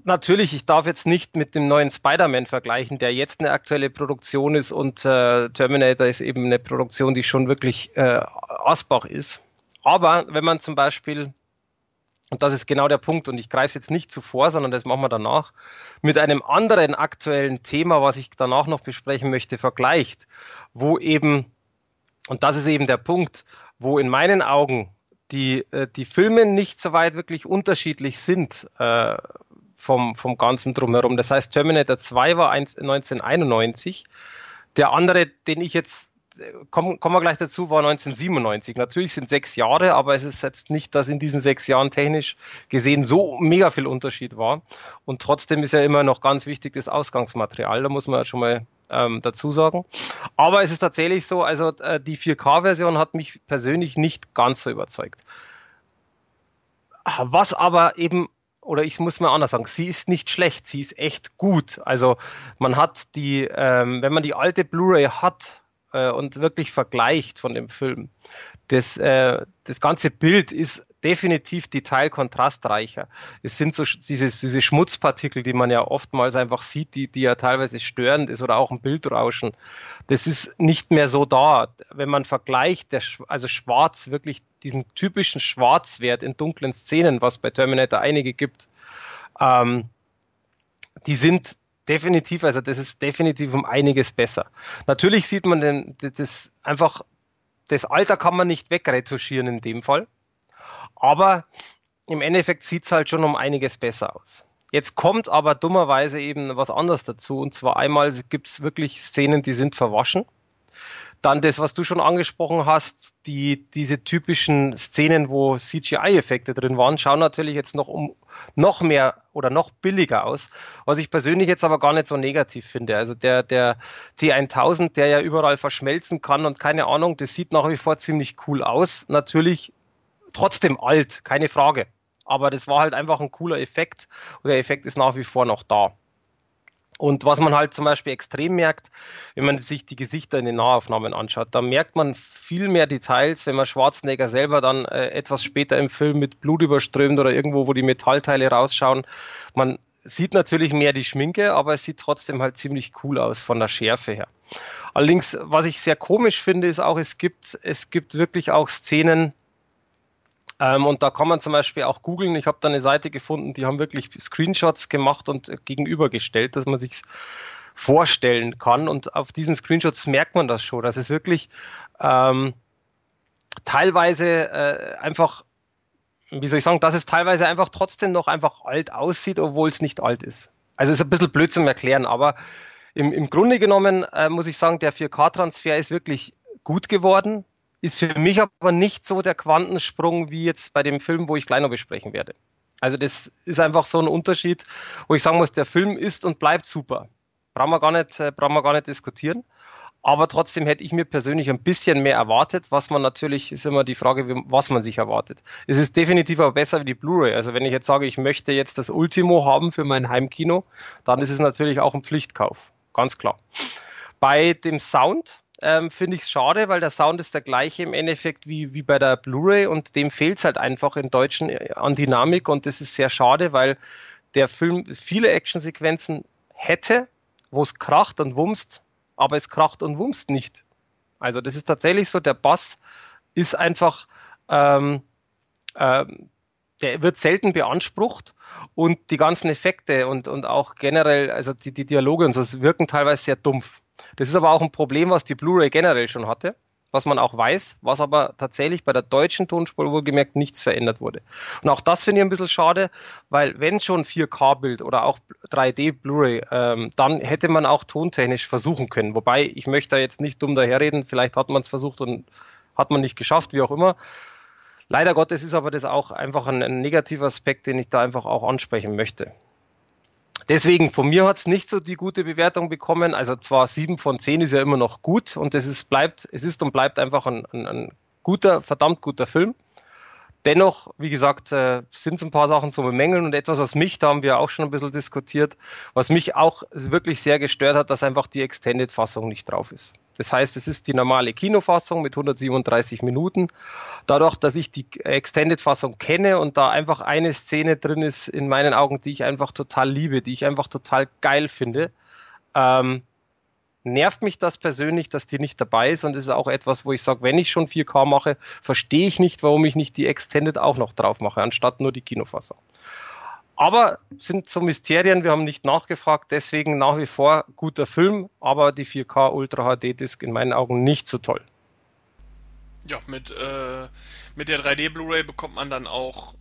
natürlich, ich darf jetzt nicht mit dem neuen Spider-Man vergleichen, der jetzt eine aktuelle Produktion ist und äh, Terminator ist eben eine Produktion, die schon wirklich äh, Asbach ist. Aber wenn man zum Beispiel, und das ist genau der Punkt, und ich greife es jetzt nicht zuvor, sondern das machen wir danach, mit einem anderen aktuellen Thema, was ich danach noch besprechen möchte, vergleicht, wo eben, und das ist eben der Punkt, wo in meinen Augen die, äh, die Filme nicht so weit wirklich unterschiedlich sind, äh, Vom, vom Ganzen drumherum. Das heißt, Terminator zwei war neunzehnhunderteinundneunzig. Der andere, den ich jetzt, kommen komm wir gleich dazu, war neunzehnhundertsiebenundneunzig. Natürlich sind sechs Jahre, aber es ist jetzt nicht, dass in diesen sechs Jahren technisch gesehen so mega viel Unterschied war. Und trotzdem ist ja immer noch ganz wichtig das Ausgangsmaterial. Da muss man ja schon mal ähm, dazu sagen. Aber es ist tatsächlich so, also äh, die vier K-Version hat mich persönlich nicht ganz so überzeugt. Was aber eben Oder ich muss mal anders sagen, sie ist nicht schlecht, sie ist echt gut. Also man hat die, ähm, wenn man die alte Blu-ray hat äh, und wirklich vergleicht von dem Film, das, äh, das ganze Bild ist definitiv detailkontrastreicher. Es sind so diese, diese Schmutzpartikel, die man ja oftmals einfach sieht, die, die ja teilweise störend ist oder auch ein Bildrauschen. Das ist nicht mehr so da. Wenn man vergleicht, der, also schwarz, wirklich diesen typischen Schwarzwert in dunklen Szenen, was bei Terminator einige gibt, ähm, die sind definitiv, also das ist definitiv um einiges besser. Natürlich sieht man den, das einfach, das Alter kann man nicht wegretuschieren in dem Fall. Aber im Endeffekt sieht es halt schon um einiges besser aus. Jetzt kommt aber dummerweise eben was anderes dazu. Und zwar einmal gibt es wirklich Szenen, die sind verwaschen. Dann das, was du schon angesprochen hast, die, diese typischen Szenen, wo C G I-Effekte drin waren, schauen natürlich jetzt noch, um, noch mehr oder noch billiger aus. Was ich persönlich jetzt aber gar nicht so negativ finde. Also der, der T tausend, der ja überall verschmelzen kann und keine Ahnung, das sieht nach wie vor ziemlich cool aus. Natürlich trotzdem alt, keine Frage. Aber das war halt einfach ein cooler Effekt und der Effekt ist nach wie vor noch da. Und was man halt zum Beispiel extrem merkt, wenn man sich die Gesichter in den Nahaufnahmen anschaut, da merkt man viel mehr Details, wenn man Schwarzenegger selber dann äh, etwas später im Film mit Blut überströmt oder irgendwo, wo die Metallteile rausschauen. Man sieht natürlich mehr die Schminke, aber es sieht trotzdem halt ziemlich cool aus von der Schärfe her. Allerdings, was ich sehr komisch finde, ist auch, es gibt, es gibt wirklich auch Szenen, Ähm, und da kann man zum Beispiel auch googeln. Ich habe da eine Seite gefunden, die haben wirklich Screenshots gemacht und äh, gegenübergestellt, dass man sich's vorstellen kann. Und auf diesen Screenshots merkt man das schon. Das ist wirklich ähm, teilweise äh, einfach, wie soll ich sagen, dass es teilweise einfach trotzdem noch einfach alt aussieht, obwohl es nicht alt ist. Also ist ein bisschen blöd zum Erklären, aber im, im Grunde genommen äh, muss ich sagen, der vier K-Transfer ist wirklich gut geworden. Ist für mich aber nicht so der Quantensprung wie jetzt bei dem Film, wo ich gleich noch besprechen werde. Also das ist einfach so ein Unterschied, wo ich sagen muss, der Film ist und bleibt super. Brauchen wir gar nicht, brauchen wir gar nicht diskutieren. Aber trotzdem hätte ich mir persönlich ein bisschen mehr erwartet, was man natürlich, ist immer die Frage, was man sich erwartet. Es ist definitiv aber besser wie die Blu-ray. Also wenn ich jetzt sage, ich möchte jetzt das Ultimo haben für mein Heimkino, dann ist es natürlich auch ein Pflichtkauf, ganz klar. Bei dem Sound ähm, finde ich es schade, weil der Sound ist der gleiche im Endeffekt wie, wie bei der Blu-ray und dem fehlt es halt einfach im Deutschen an Dynamik und das ist sehr schade, weil der Film viele Actionsequenzen hätte, wo es kracht und wumst, aber es kracht und wumst nicht. Also das ist tatsächlich so, der Bass ist einfach, ähm, ähm, der wird selten beansprucht und die ganzen Effekte und, und auch generell, also die, die Dialoge und so, wirken teilweise sehr dumpf. Das ist aber auch ein Problem, was die Blu-ray generell schon hatte, was man auch weiß, was aber tatsächlich bei der deutschen Tonspur wohlgemerkt nichts verändert wurde. Und auch das finde ich ein bisschen schade, weil wenn schon vier K Bild oder auch drei D Blu-ray, ähm, dann hätte man auch tontechnisch versuchen können. Wobei, ich möchte da jetzt nicht dumm daherreden, vielleicht hat man es versucht und hat man nicht geschafft, wie auch immer. Leider Gottes ist aber das auch einfach ein, ein negativer Aspekt, den ich da einfach auch ansprechen möchte. Deswegen, von mir hat es nicht so die gute Bewertung bekommen. Also zwar sieben von zehn ist ja immer noch gut und das ist, bleibt, es ist und bleibt einfach ein, ein, ein guter, verdammt guter Film. Dennoch, wie gesagt, äh, sind es ein paar Sachen zu bemängeln und etwas, was mich, da haben wir auch schon ein bisschen diskutiert, was mich auch wirklich sehr gestört hat, dass einfach die Extended-Fassung nicht drauf ist. Das heißt, es ist die normale Kinofassung mit hundertsiebenunddreißig Minuten. Dadurch, dass ich die Extended-Fassung kenne und da einfach eine Szene drin ist, in meinen Augen, die ich einfach total liebe, die ich einfach total geil finde, ähm, nervt mich das persönlich, dass die nicht dabei ist. Und es ist auch etwas, wo ich sage, wenn ich schon vier K mache, verstehe ich nicht, warum ich nicht die Extended auch noch drauf mache, anstatt nur die Kinofassung. Aber sind so Mysterien, wir haben nicht nachgefragt, deswegen nach wie vor guter Film, aber die vier K Ultra H D Disc in meinen Augen nicht so toll. Ja, mit, äh, mit der drei D Blu-ray bekommt man dann auch,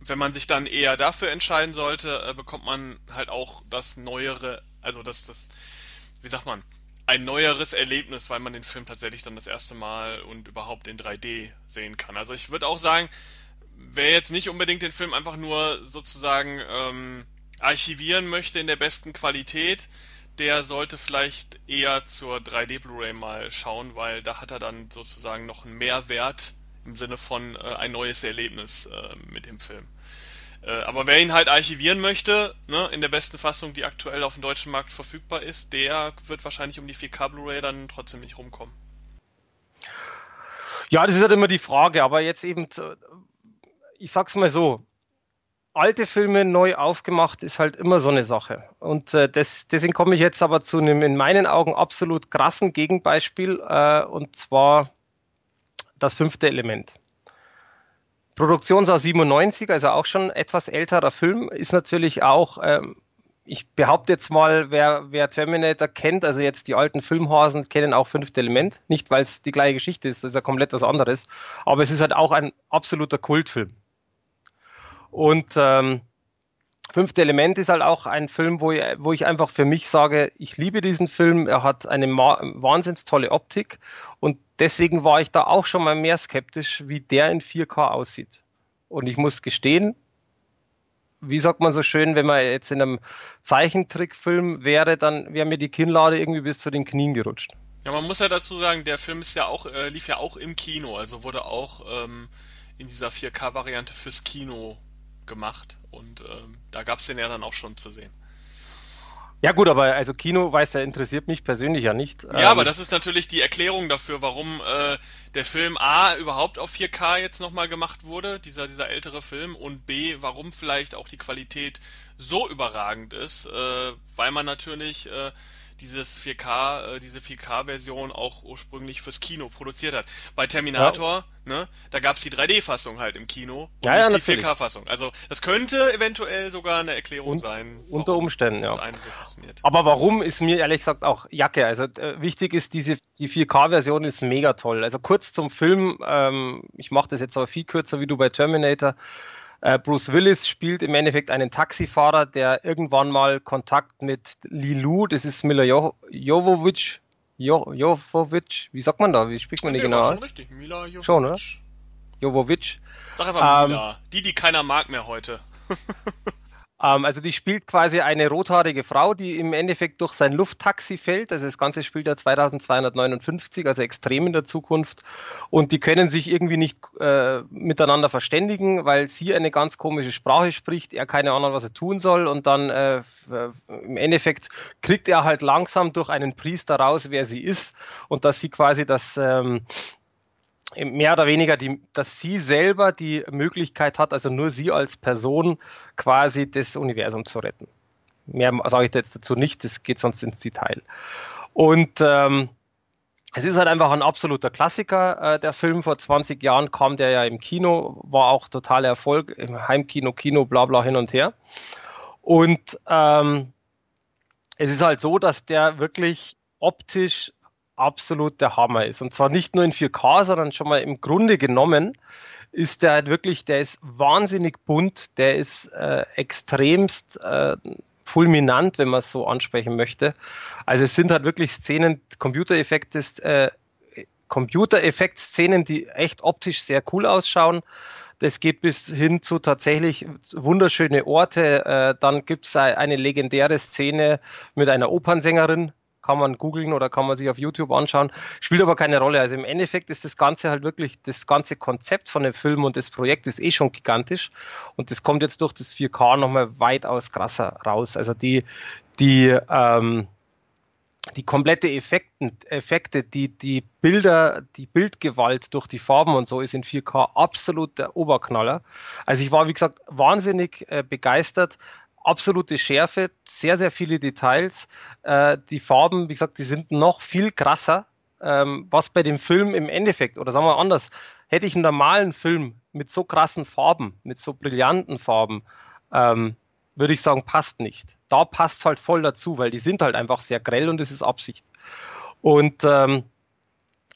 wenn man sich dann eher dafür entscheiden sollte, äh, bekommt man halt auch das neuere, also das, das, wie sagt man, ein neueres Erlebnis, weil man den Film tatsächlich dann das erste Mal und überhaupt in drei D sehen kann. Also ich würde auch sagen, wer jetzt nicht unbedingt den Film einfach nur sozusagen ähm, archivieren möchte in der besten Qualität, der sollte vielleicht eher zur drei D Blu-ray mal schauen, weil da hat er dann sozusagen noch einen Mehrwert im Sinne von äh, ein neues Erlebnis äh, mit dem Film. Äh, aber wer ihn halt archivieren möchte, ne, in der besten Fassung, die aktuell auf dem deutschen Markt verfügbar ist, der wird wahrscheinlich um die vier K Blu-ray dann trotzdem nicht rumkommen. Ja, das ist halt immer die Frage, aber jetzt eben... T- Ich sag's mal so, alte Filme neu aufgemacht ist halt immer so eine Sache. Und äh, das, deswegen komme ich jetzt aber zu einem in meinen Augen absolut krassen Gegenbeispiel, äh, und zwar Das fünfte Element. Produktionsjahr siebenundneunzig, also auch schon etwas älterer Film, ist natürlich auch, ähm, ich behaupte jetzt mal, wer, wer Terminator kennt, also jetzt die alten Filmhasen kennen auch Fünfte Element, nicht weil es die gleiche Geschichte ist, das ist ja komplett was anderes, aber es ist halt auch ein absoluter Kultfilm. Und ähm, Fünfte Element ist halt auch ein Film, wo ich, wo ich einfach für mich sage, ich liebe diesen Film, er hat eine ma- wahnsinnig tolle Optik und deswegen war ich da auch schon mal mehr skeptisch, wie der in vier K aussieht. Und ich muss gestehen, wie sagt man so schön, wenn man jetzt in einem Zeichentrickfilm wäre, dann wäre mir die Kinnlade irgendwie bis zu den Knien gerutscht. Ja, man muss ja dazu sagen, der Film ist ja auch, äh, lief ja auch im Kino, also wurde auch ähm, in dieser vier K Variante fürs Kino gemacht und ähm, da gab es den ja dann auch schon zu sehen. Ja gut, aber also Kino, weißt du, interessiert mich persönlich ja nicht. Ja, ähm, aber das ist natürlich die Erklärung dafür, warum äh, der Film A überhaupt auf vier K jetzt nochmal gemacht wurde, dieser dieser ältere Film, und B, warum vielleicht auch die Qualität so überragend ist, äh, weil man natürlich äh, dieses vier K, äh, diese vier K Version auch ursprünglich fürs Kino produziert hat. Bei Terminator, ja, ne, da gab's die drei D Fassung halt im Kino und ja, nicht ja, die natürlich. vier K Fassung. Also das könnte eventuell sogar eine Erklärung und, sein. Unter Umständen, ja. So, aber warum, ist mir ehrlich gesagt auch Jacke. Also äh, wichtig ist, diese die vier K Version ist mega toll. Also kurz zum Film, ähm, ich mache das jetzt aber viel kürzer wie du bei Terminator. Bruce Willis spielt im Endeffekt einen Taxifahrer, der irgendwann mal Kontakt mit Lilu, das ist Mila jo- Jovovich, jo- Jovovich, wie sagt man da, wie spricht man die nee, genau aus? Schon richtig, Mila Jovovich. Schon, oder? Jovovich. Sag einfach ähm, Mila, die, die keiner mag mehr heute. ähm, also die spielt quasi eine rothaarige Frau, die im Endeffekt durch sein Lufttaxi fällt. Also das Ganze spielt ja zweitausendzweihundertneunundfünfzig, also extrem in der Zukunft. Und die können sich irgendwie nicht äh, miteinander verständigen, weil sie eine ganz komische Sprache spricht, er keine Ahnung, was er tun soll. Und dann äh, im Endeffekt kriegt er halt langsam durch einen Priester raus, wer sie ist. Und dass sie quasi das... Ähm, mehr oder weniger, die, dass sie selber die Möglichkeit hat, also nur sie als Person quasi das Universum zu retten. Mehr sage ich da jetzt dazu nicht, das geht sonst ins Detail. Und ähm, es ist halt einfach ein absoluter Klassiker, äh, der Film. Vor zwanzig Jahren kam der ja im Kino, war auch totaler Erfolg, im Heimkino, Kino, bla bla hin und her. Und ähm, es ist halt so, dass der wirklich optisch absolut der Hammer ist. Und zwar nicht nur in vier K, sondern schon mal im Grunde genommen ist der halt wirklich, der ist wahnsinnig bunt, der ist äh, extremst äh, fulminant, wenn man es so ansprechen möchte. Also es sind halt wirklich Szenen, Computereffekte, äh, Computereffekt-Szenen, die echt optisch sehr cool ausschauen. Das geht bis hin zu tatsächlich wunderschöne Orte. Äh, dann gibt es eine legendäre Szene mit einer Opernsängerin, kann man googeln oder kann man sich auf YouTube anschauen, spielt aber keine Rolle. Also im Endeffekt ist das Ganze halt wirklich, das ganze Konzept von dem Film und das Projekt ist eh schon gigantisch und das kommt jetzt durch das vier K nochmal weitaus krasser raus. Also die, die, ähm, die komplette Effekten, Effekte, die, die Bilder, die Bildgewalt durch die Farben und so ist in vier K absolut der Oberknaller. Also ich war, wie gesagt, wahnsinnig äh, begeistert. Absolute Schärfe, sehr, sehr viele Details. Äh, die Farben, wie gesagt, die sind noch viel krasser, ähm, was bei dem Film im Endeffekt, oder sagen wir anders, hätte ich einen normalen Film mit so krassen Farben, mit so brillanten Farben, ähm, würde ich sagen, passt nicht. Da passt es halt voll dazu, weil die sind halt einfach sehr grell und das ist Absicht. Und ähm,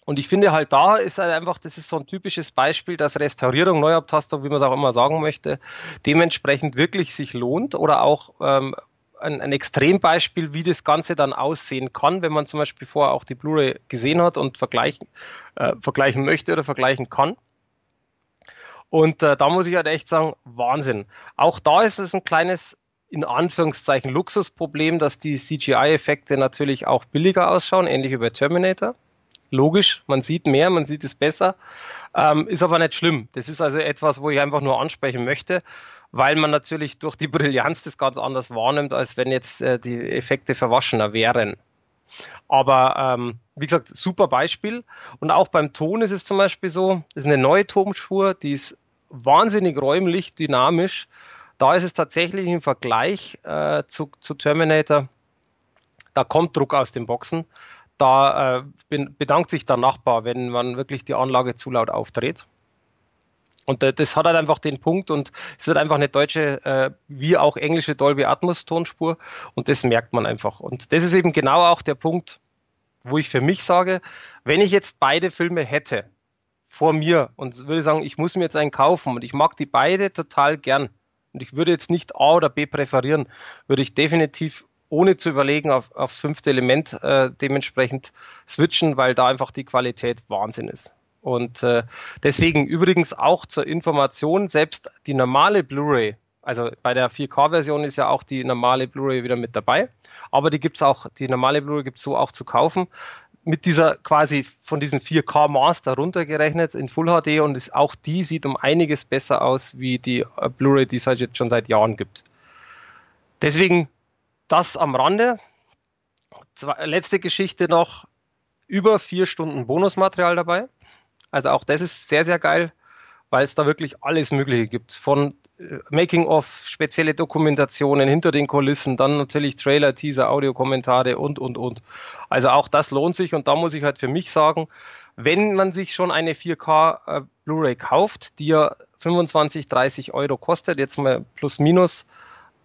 Und ich finde halt, da ist halt einfach, das ist so ein typisches Beispiel, dass Restaurierung, Neuabtastung, wie man es auch immer sagen möchte, dementsprechend wirklich sich lohnt oder auch ähm, ein, ein Extrembeispiel, wie das Ganze dann aussehen kann, wenn man zum Beispiel vorher auch die Blu-ray gesehen hat und vergleichen, äh, vergleichen möchte oder vergleichen kann. Und äh, da muss ich halt echt sagen, Wahnsinn. Auch da ist es ein kleines, in Anführungszeichen, Luxusproblem, dass die C G I-Effekte natürlich auch billiger ausschauen, ähnlich wie bei Terminator. Logisch, man sieht mehr, man sieht es besser, ähm, ist aber nicht schlimm. Das ist also etwas, wo ich einfach nur ansprechen möchte, weil man natürlich durch die Brillanz das ganz anders wahrnimmt, als wenn jetzt äh, die Effekte verwaschener wären. Aber ähm, wie gesagt, super Beispiel. Und auch beim Ton ist es zum Beispiel so, das ist eine neue Tonspur, die ist wahnsinnig räumlich, dynamisch. Da ist es tatsächlich im Vergleich äh, zu, zu Terminator, da kommt Druck aus den Boxen. Da äh, bedankt sich der Nachbar, wenn man wirklich die Anlage zu laut aufdreht. Und äh, das hat halt einfach den Punkt und es wird einfach eine deutsche äh, wie auch englische Dolby Atmos Tonspur und das merkt man einfach. Und das ist eben genau auch der Punkt, wo ich für mich sage, wenn ich jetzt beide Filme hätte vor mir und würde sagen, ich muss mir jetzt einen kaufen und ich mag die beide total gern und ich würde jetzt nicht A oder B präferieren, würde ich definitiv ohne zu überlegen, auf, auf fünfte Element äh, dementsprechend switchen, weil da einfach die Qualität Wahnsinn ist. Und äh, deswegen übrigens auch zur Information, selbst die normale Blu-ray, also bei der vier K-Version ist ja auch die normale Blu-ray wieder mit dabei, aber die gibt's auch, die normale Blu-ray gibt's so auch zu kaufen, mit dieser quasi von diesem vier K-Master runtergerechnet in Full H D und ist, auch die sieht um einiges besser aus, wie die äh, Blu-ray, die es halt jetzt schon seit Jahren gibt. Deswegen das am Rande. Zwei, letzte Geschichte noch, über vier Stunden Bonusmaterial dabei. Also auch das ist sehr, sehr geil, weil es da wirklich alles Mögliche gibt. Von Making-of, spezielle Dokumentationen hinter den Kulissen, dann natürlich Trailer, Teaser, Audiokommentare und, und, und. Also auch das lohnt sich und da muss ich halt für mich sagen, wenn man sich schon eine vier K äh, Blu-ray kauft, die ja fünfundzwanzig, dreißig Euro kostet, jetzt mal plus minus,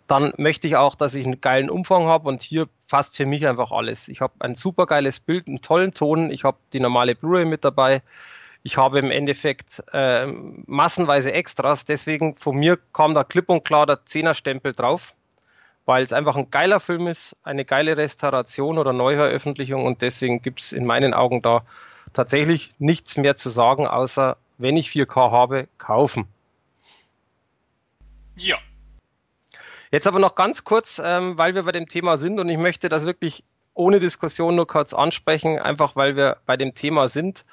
dann möchte ich auch, dass ich einen geilen Umfang habe und hier passt für mich einfach alles. Ich habe ein super geiles Bild, einen tollen Ton, ich habe die normale Blu-ray mit dabei, ich habe im Endeffekt äh, massenweise Extras, deswegen von mir kam da klipp und klar der Zehner-Stempel drauf, weil es einfach ein geiler Film ist, eine geile Restauration oder Neuveröffentlichung und deswegen gibt es in meinen Augen da tatsächlich nichts mehr zu sagen, außer wenn ich vier K habe, kaufen. Ja. Jetzt aber noch ganz kurz, ähm, weil wir bei dem Thema sind und ich möchte das wirklich ohne Diskussion nur kurz ansprechen, einfach weil wir bei dem Thema sind.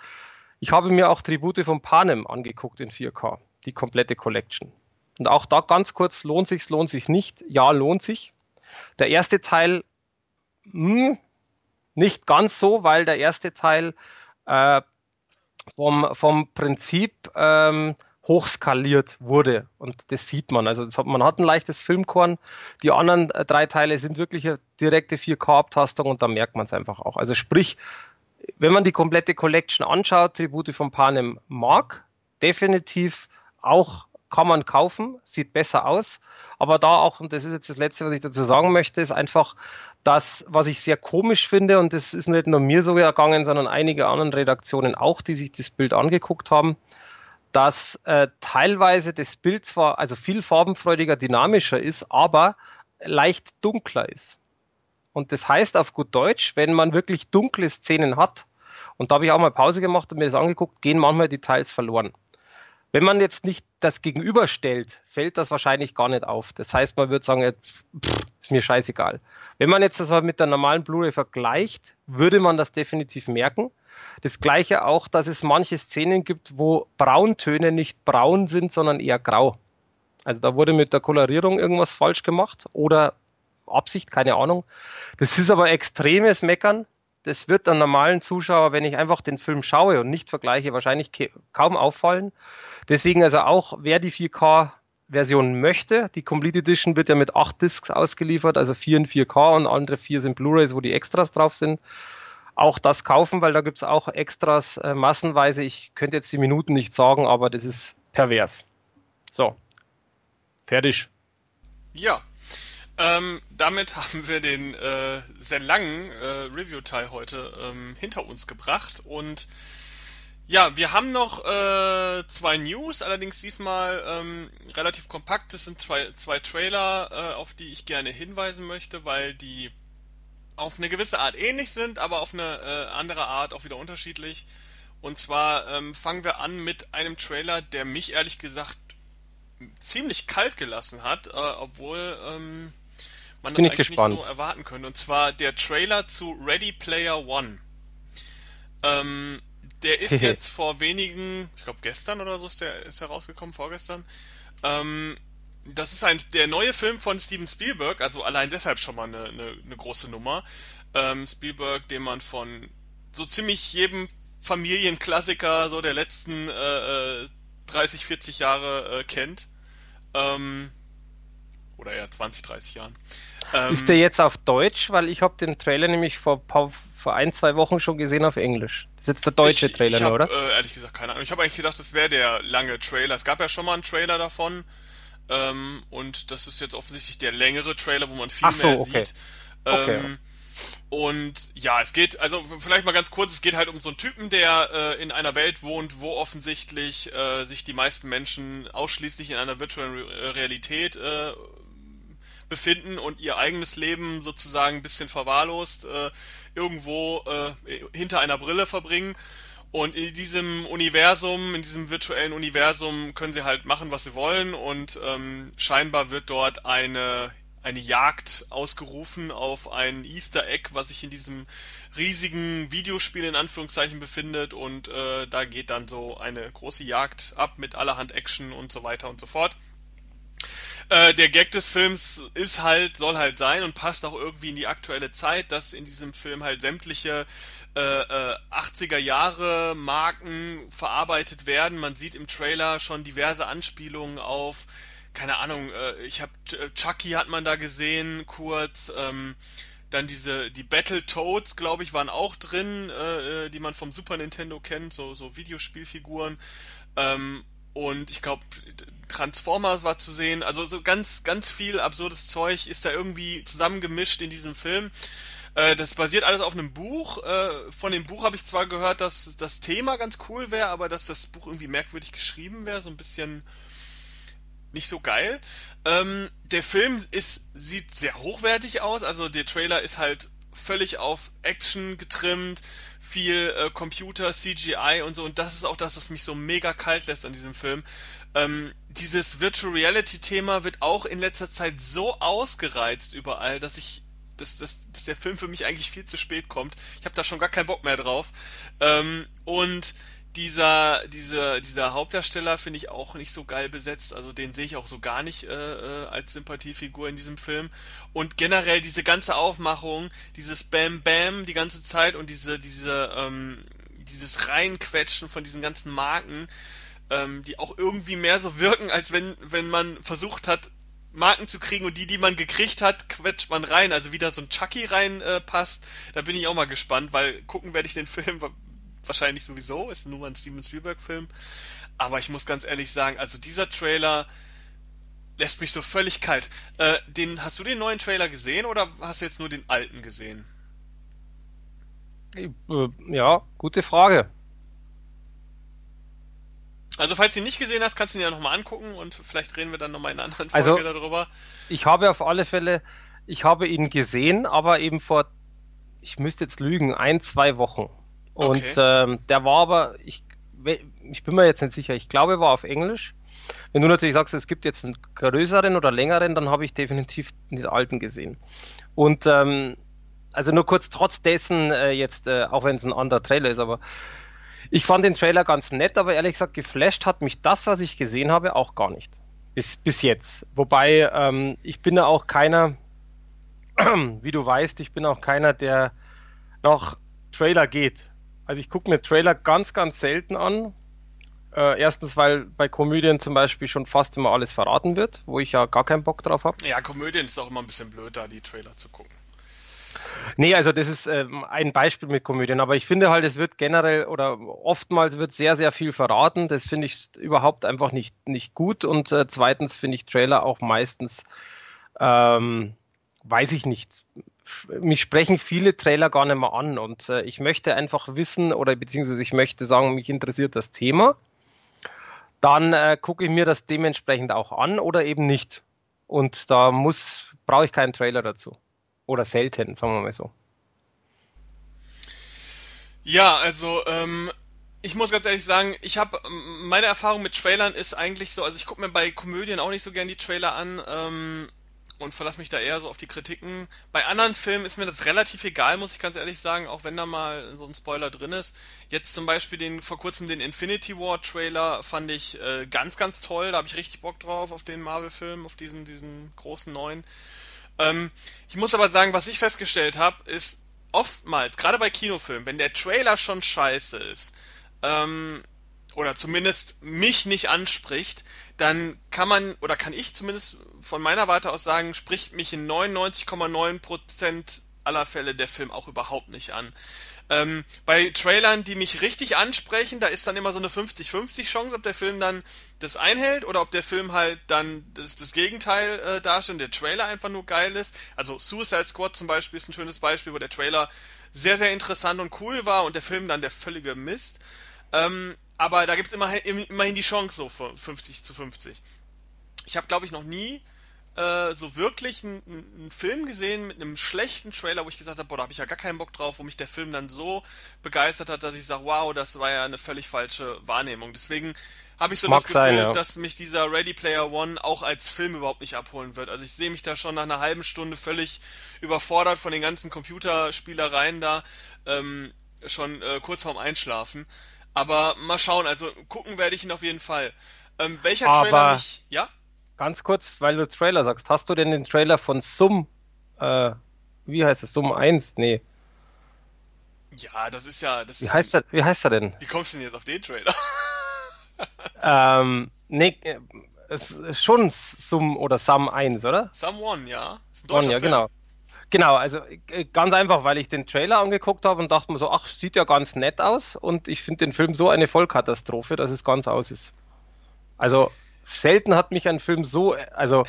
Ich habe mir auch Tribute von Panem angeguckt in vier K, die komplette Collection. Und auch da ganz kurz, lohnt sich's, lohnt sich nicht? Ja, lohnt sich. Der erste Teil, mh, nicht ganz so, weil der erste Teil äh, vom, vom Prinzip ähm, hochskaliert wurde. Und das sieht man. Also das hat, man hat ein leichtes Filmkorn. Die anderen drei Teile sind wirklich eine direkte vier K-Abtastung und da merkt man es einfach auch. Also sprich, wenn man die komplette Collection anschaut, Tribute von Panem mag, definitiv auch kann man kaufen, sieht besser aus. Aber da auch, und das ist jetzt das Letzte, was ich dazu sagen möchte, ist einfach das, was ich sehr komisch finde, und das ist nicht nur mir so gegangen, sondern einige anderen Redaktionen auch, die sich das Bild angeguckt haben, dass äh, teilweise das Bild zwar also viel farbenfreudiger, dynamischer ist, aber leicht dunkler ist. Und das heißt auf gut Deutsch, wenn man wirklich dunkle Szenen hat, und da habe ich auch mal Pause gemacht und mir das angeguckt, gehen manchmal Details verloren. Wenn man jetzt nicht das gegenüberstellt, fällt das wahrscheinlich gar nicht auf. Das heißt, man würde sagen, pff, ist mir scheißegal. Wenn man jetzt das mal mit der normalen Blu-ray vergleicht, würde man das definitiv merken. Das Gleiche auch, dass es manche Szenen gibt, wo Brauntöne nicht braun sind, sondern eher grau. Also da wurde mit der Kolorierung irgendwas falsch gemacht oder Absicht, keine Ahnung. Das ist aber extremes Meckern. Das wird einem normalen Zuschauer, wenn ich einfach den Film schaue und nicht vergleiche, wahrscheinlich kaum auffallen. Deswegen also auch, wer die vier K-Version möchte, die Complete Edition wird ja mit acht Discs ausgeliefert, also vier in vier K und andere vier sind Blu-rays, wo die Extras drauf sind. Auch das kaufen, weil da gibt es auch Extras äh, massenweise. Ich könnte jetzt die Minuten nicht sagen, aber das ist pervers. So, fertig. Ja. Ähm, damit haben wir den äh, sehr langen äh, Review-Teil heute ähm, hinter uns gebracht und ja, wir haben noch äh, zwei News, allerdings diesmal ähm, relativ kompakt. Das sind zwei, zwei Trailer, äh, auf die ich gerne hinweisen möchte, weil die auf eine gewisse Art ähnlich sind, aber auf eine äh, andere Art auch wieder unterschiedlich. Und zwar ähm, fangen wir an mit einem Trailer, der mich ehrlich gesagt ziemlich kalt gelassen hat, äh, obwohl ähm, man das eigentlich gespannt. Nicht so erwarten könnte. Und zwar der Trailer zu Ready Player One. Ähm, der ist jetzt vor wenigen, ich glaube gestern oder so ist der ist herausgekommen, vorgestern. Ähm, das ist ein der neue Film von Steven Spielberg, also allein deshalb schon mal eine, eine, eine große Nummer. Ähm, Spielberg, den man von so ziemlich jedem Familienklassiker so der letzten äh, dreißig, vierzig Jahre äh, kennt. Ähm, oder eher zwanzig, dreißig Jahren. Ähm, ist der jetzt auf Deutsch? Weil ich habe den Trailer nämlich vor, paar, vor ein, zwei Wochen schon gesehen auf Englisch. Das ist jetzt der deutsche ich, Trailer, ich hab, oder? Äh, ehrlich gesagt, keine Ahnung. Ich habe eigentlich gedacht, das wäre der lange Trailer. Es gab ja schon mal einen Trailer davon. Ähm, und das ist jetzt offensichtlich der längere Trailer, wo man viel Ach so, mehr okay. sieht. Okay, ähm, okay. Und ja, es geht, also vielleicht mal ganz kurz, es geht halt um so einen Typen, der äh, in einer Welt wohnt, wo offensichtlich äh, sich die meisten Menschen ausschließlich in einer virtuellen Re- Realität äh, befinden und ihr eigenes Leben sozusagen ein bisschen verwahrlost äh, irgendwo äh, hinter einer Brille verbringen. Und in diesem Universum, in diesem virtuellen Universum können sie halt machen, was sie wollen und ähm, scheinbar wird dort eine... eine Jagd ausgerufen auf ein Easter Egg, was sich in diesem riesigen Videospiel in Anführungszeichen befindet und äh, da geht dann so eine große Jagd ab mit allerhand Action und so weiter und so fort. Äh, der Gag des Films ist halt, soll halt sein und passt auch irgendwie in die aktuelle Zeit, dass in diesem Film halt sämtliche äh, äh, achtziger Jahre Marken verarbeitet werden. Man sieht im Trailer schon diverse Anspielungen auf keine Ahnung, ich hab Chucky hat man da gesehen, kurz, ähm, dann diese, die Battletoads, glaube ich, waren auch drin, äh, die man vom Super Nintendo kennt, so, so Videospielfiguren, ähm, und ich glaube, Transformers war zu sehen, also so ganz, ganz viel absurdes Zeug ist da irgendwie zusammengemischt in diesem Film. Das basiert alles auf einem Buch. Von dem Buch habe ich zwar gehört, dass das Thema ganz cool wäre, aber dass das Buch irgendwie merkwürdig geschrieben wäre, so ein bisschen nicht so geil. Ähm, der Film ist sieht sehr hochwertig aus, also der Trailer ist halt völlig auf Action getrimmt, viel äh, Computer, C G I und so, und das ist auch das, was mich so mega kalt lässt an diesem Film. Ähm, dieses Virtual Reality Thema wird auch in letzter Zeit so ausgereizt überall, dass ich dass, dass, dass der Film für mich eigentlich viel zu spät kommt. Ich habe da schon gar keinen Bock mehr drauf. Ähm, und Dieser, dieser, dieser Hauptdarsteller finde ich auch nicht so geil besetzt, also den sehe ich auch so gar nicht äh, als Sympathiefigur in diesem Film, und generell diese ganze Aufmachung, dieses Bam Bam die ganze Zeit und diese, diese ähm, dieses Reinquetschen von diesen ganzen Marken, ähm, die auch irgendwie mehr so wirken, als wenn, wenn man versucht hat, Marken zu kriegen, und die, die man gekriegt hat, quetscht man rein, also wie da so ein Chucky reinpasst, äh, da bin ich auch mal gespannt, weil gucken werde ich den Film wahrscheinlich sowieso, ist nur mal ein Steven Spielberg-Film. Aber ich muss ganz ehrlich sagen, also dieser Trailer lässt mich so völlig kalt. Äh, den, hast du den neuen Trailer gesehen oder hast du jetzt nur den alten gesehen? Ja, gute Frage. Also falls du ihn nicht gesehen hast, kannst du ihn ja nochmal angucken und vielleicht reden wir dann nochmal in einer anderen Folge also, darüber. Ich habe auf alle Fälle, ich habe ihn gesehen, aber eben vor, ich müsste jetzt lügen, ein, zwei Wochen. Und okay. ähm, der war aber, ich, ich bin mir jetzt nicht sicher, ich glaube, er war auf Englisch. Wenn du natürlich sagst, es gibt jetzt einen größeren oder längeren, dann habe ich definitiv den alten gesehen. Und ähm, also nur kurz trotz dessen äh, jetzt, äh, auch wenn es ein anderer Trailer ist, aber ich fand den Trailer ganz nett, aber ehrlich gesagt, geflasht hat mich das, was ich gesehen habe, auch gar nicht. Bis, bis jetzt. Wobei, ähm, ich bin ja auch keiner, wie du weißt, ich bin auch keiner, der nach Trailer geht. Also ich gucke mir Trailer ganz, ganz selten an. Äh, erstens, weil bei Komödien zum Beispiel schon fast immer alles verraten wird, wo ich ja gar keinen Bock drauf habe. Ja, Komödien ist auch immer ein bisschen blöd, da die Trailer zu gucken. Nee, also das ist äh, ein Beispiel mit Komödien. Aber ich finde halt, es wird generell oder oftmals wird sehr, sehr viel verraten. Das finde ich überhaupt einfach nicht, nicht gut. Und äh, zweitens finde ich Trailer auch meistens, ähm, weiß ich nicht, mich sprechen viele Trailer gar nicht mehr an, und äh, ich möchte einfach wissen, oder beziehungsweise ich möchte sagen, mich interessiert das Thema, dann äh, gucke ich mir das dementsprechend auch an oder eben nicht. Und da muss brauche ich keinen Trailer dazu. Oder selten, sagen wir mal so. Ja, also ähm, ich muss ganz ehrlich sagen, ich habe meine Erfahrung mit Trailern ist eigentlich so, also ich gucke mir bei Komödien auch nicht so gern die Trailer an, ähm, und verlasse mich da eher so auf die Kritiken. Bei anderen Filmen ist mir das relativ egal, muss ich ganz ehrlich sagen, auch wenn da mal so ein Spoiler drin ist. Jetzt zum Beispiel den, vor kurzem den Infinity War Trailer fand ich äh, ganz, ganz toll. Da habe ich richtig Bock drauf, auf den Marvel-Film, auf diesen, diesen großen neuen. Ähm, ich muss aber sagen, was ich festgestellt habe, ist oftmals, gerade bei Kinofilmen, wenn der Trailer schon scheiße ist, ähm, oder zumindest mich nicht anspricht, dann kann man, oder kann ich zumindest von meiner Warte aus sagen, spricht mich in neunundneunzig Komma neun Prozent aller Fälle der Film auch überhaupt nicht an. Ähm, bei Trailern, die mich richtig ansprechen, da ist dann immer so eine fünfzig fünfzig Chance, ob der Film dann das einhält oder ob der Film halt dann das, das Gegenteil äh, darstellt, der Trailer einfach nur geil ist. Also Suicide Squad zum Beispiel ist ein schönes Beispiel, wo der Trailer sehr, sehr interessant und cool war und der Film dann der völlige Mist. Ähm, aber da gibt es immerhin, immerhin die Chance so von fünfzig zu fünfzig. Ich habe, glaube ich, noch nie äh, so wirklich einen, einen Film gesehen mit einem schlechten Trailer, wo ich gesagt habe, boah, da habe ich ja gar keinen Bock drauf, wo mich der Film dann so begeistert hat, dass ich sage, wow, das war ja eine völlig falsche Wahrnehmung. Deswegen habe ich so Mag das Gefühl, sein, ja. dass mich dieser Ready Player One auch als Film überhaupt nicht abholen wird. Also ich sehe mich da schon nach einer halben Stunde völlig überfordert von den ganzen Computerspielereien da, ähm, schon äh, kurz vorm Einschlafen. Aber mal schauen, also gucken werde ich ihn auf jeden Fall. Ähm, welcher Aber Trailer mich... Ja? Ganz kurz, weil du Trailer sagst, hast du denn den Trailer von Sum... Äh, wie heißt das? Sum eins? Nee. Ja, das ist ja... Das wie, ist heißt ein, der, wie heißt er denn? Wie kommst du denn jetzt auf den Trailer? ähm, nee, es ist schon Sum oder Sum eins, oder? Sum eins, ja. Ist ein deutscher One, ja, Film. Genau. Genau, also ganz einfach, weil ich den Trailer angeguckt habe und dachte mir so, ach, sieht ja ganz nett aus, und ich finde den Film so eine Vollkatastrophe, dass es ganz aus ist. Also selten hat mich ein Film so, also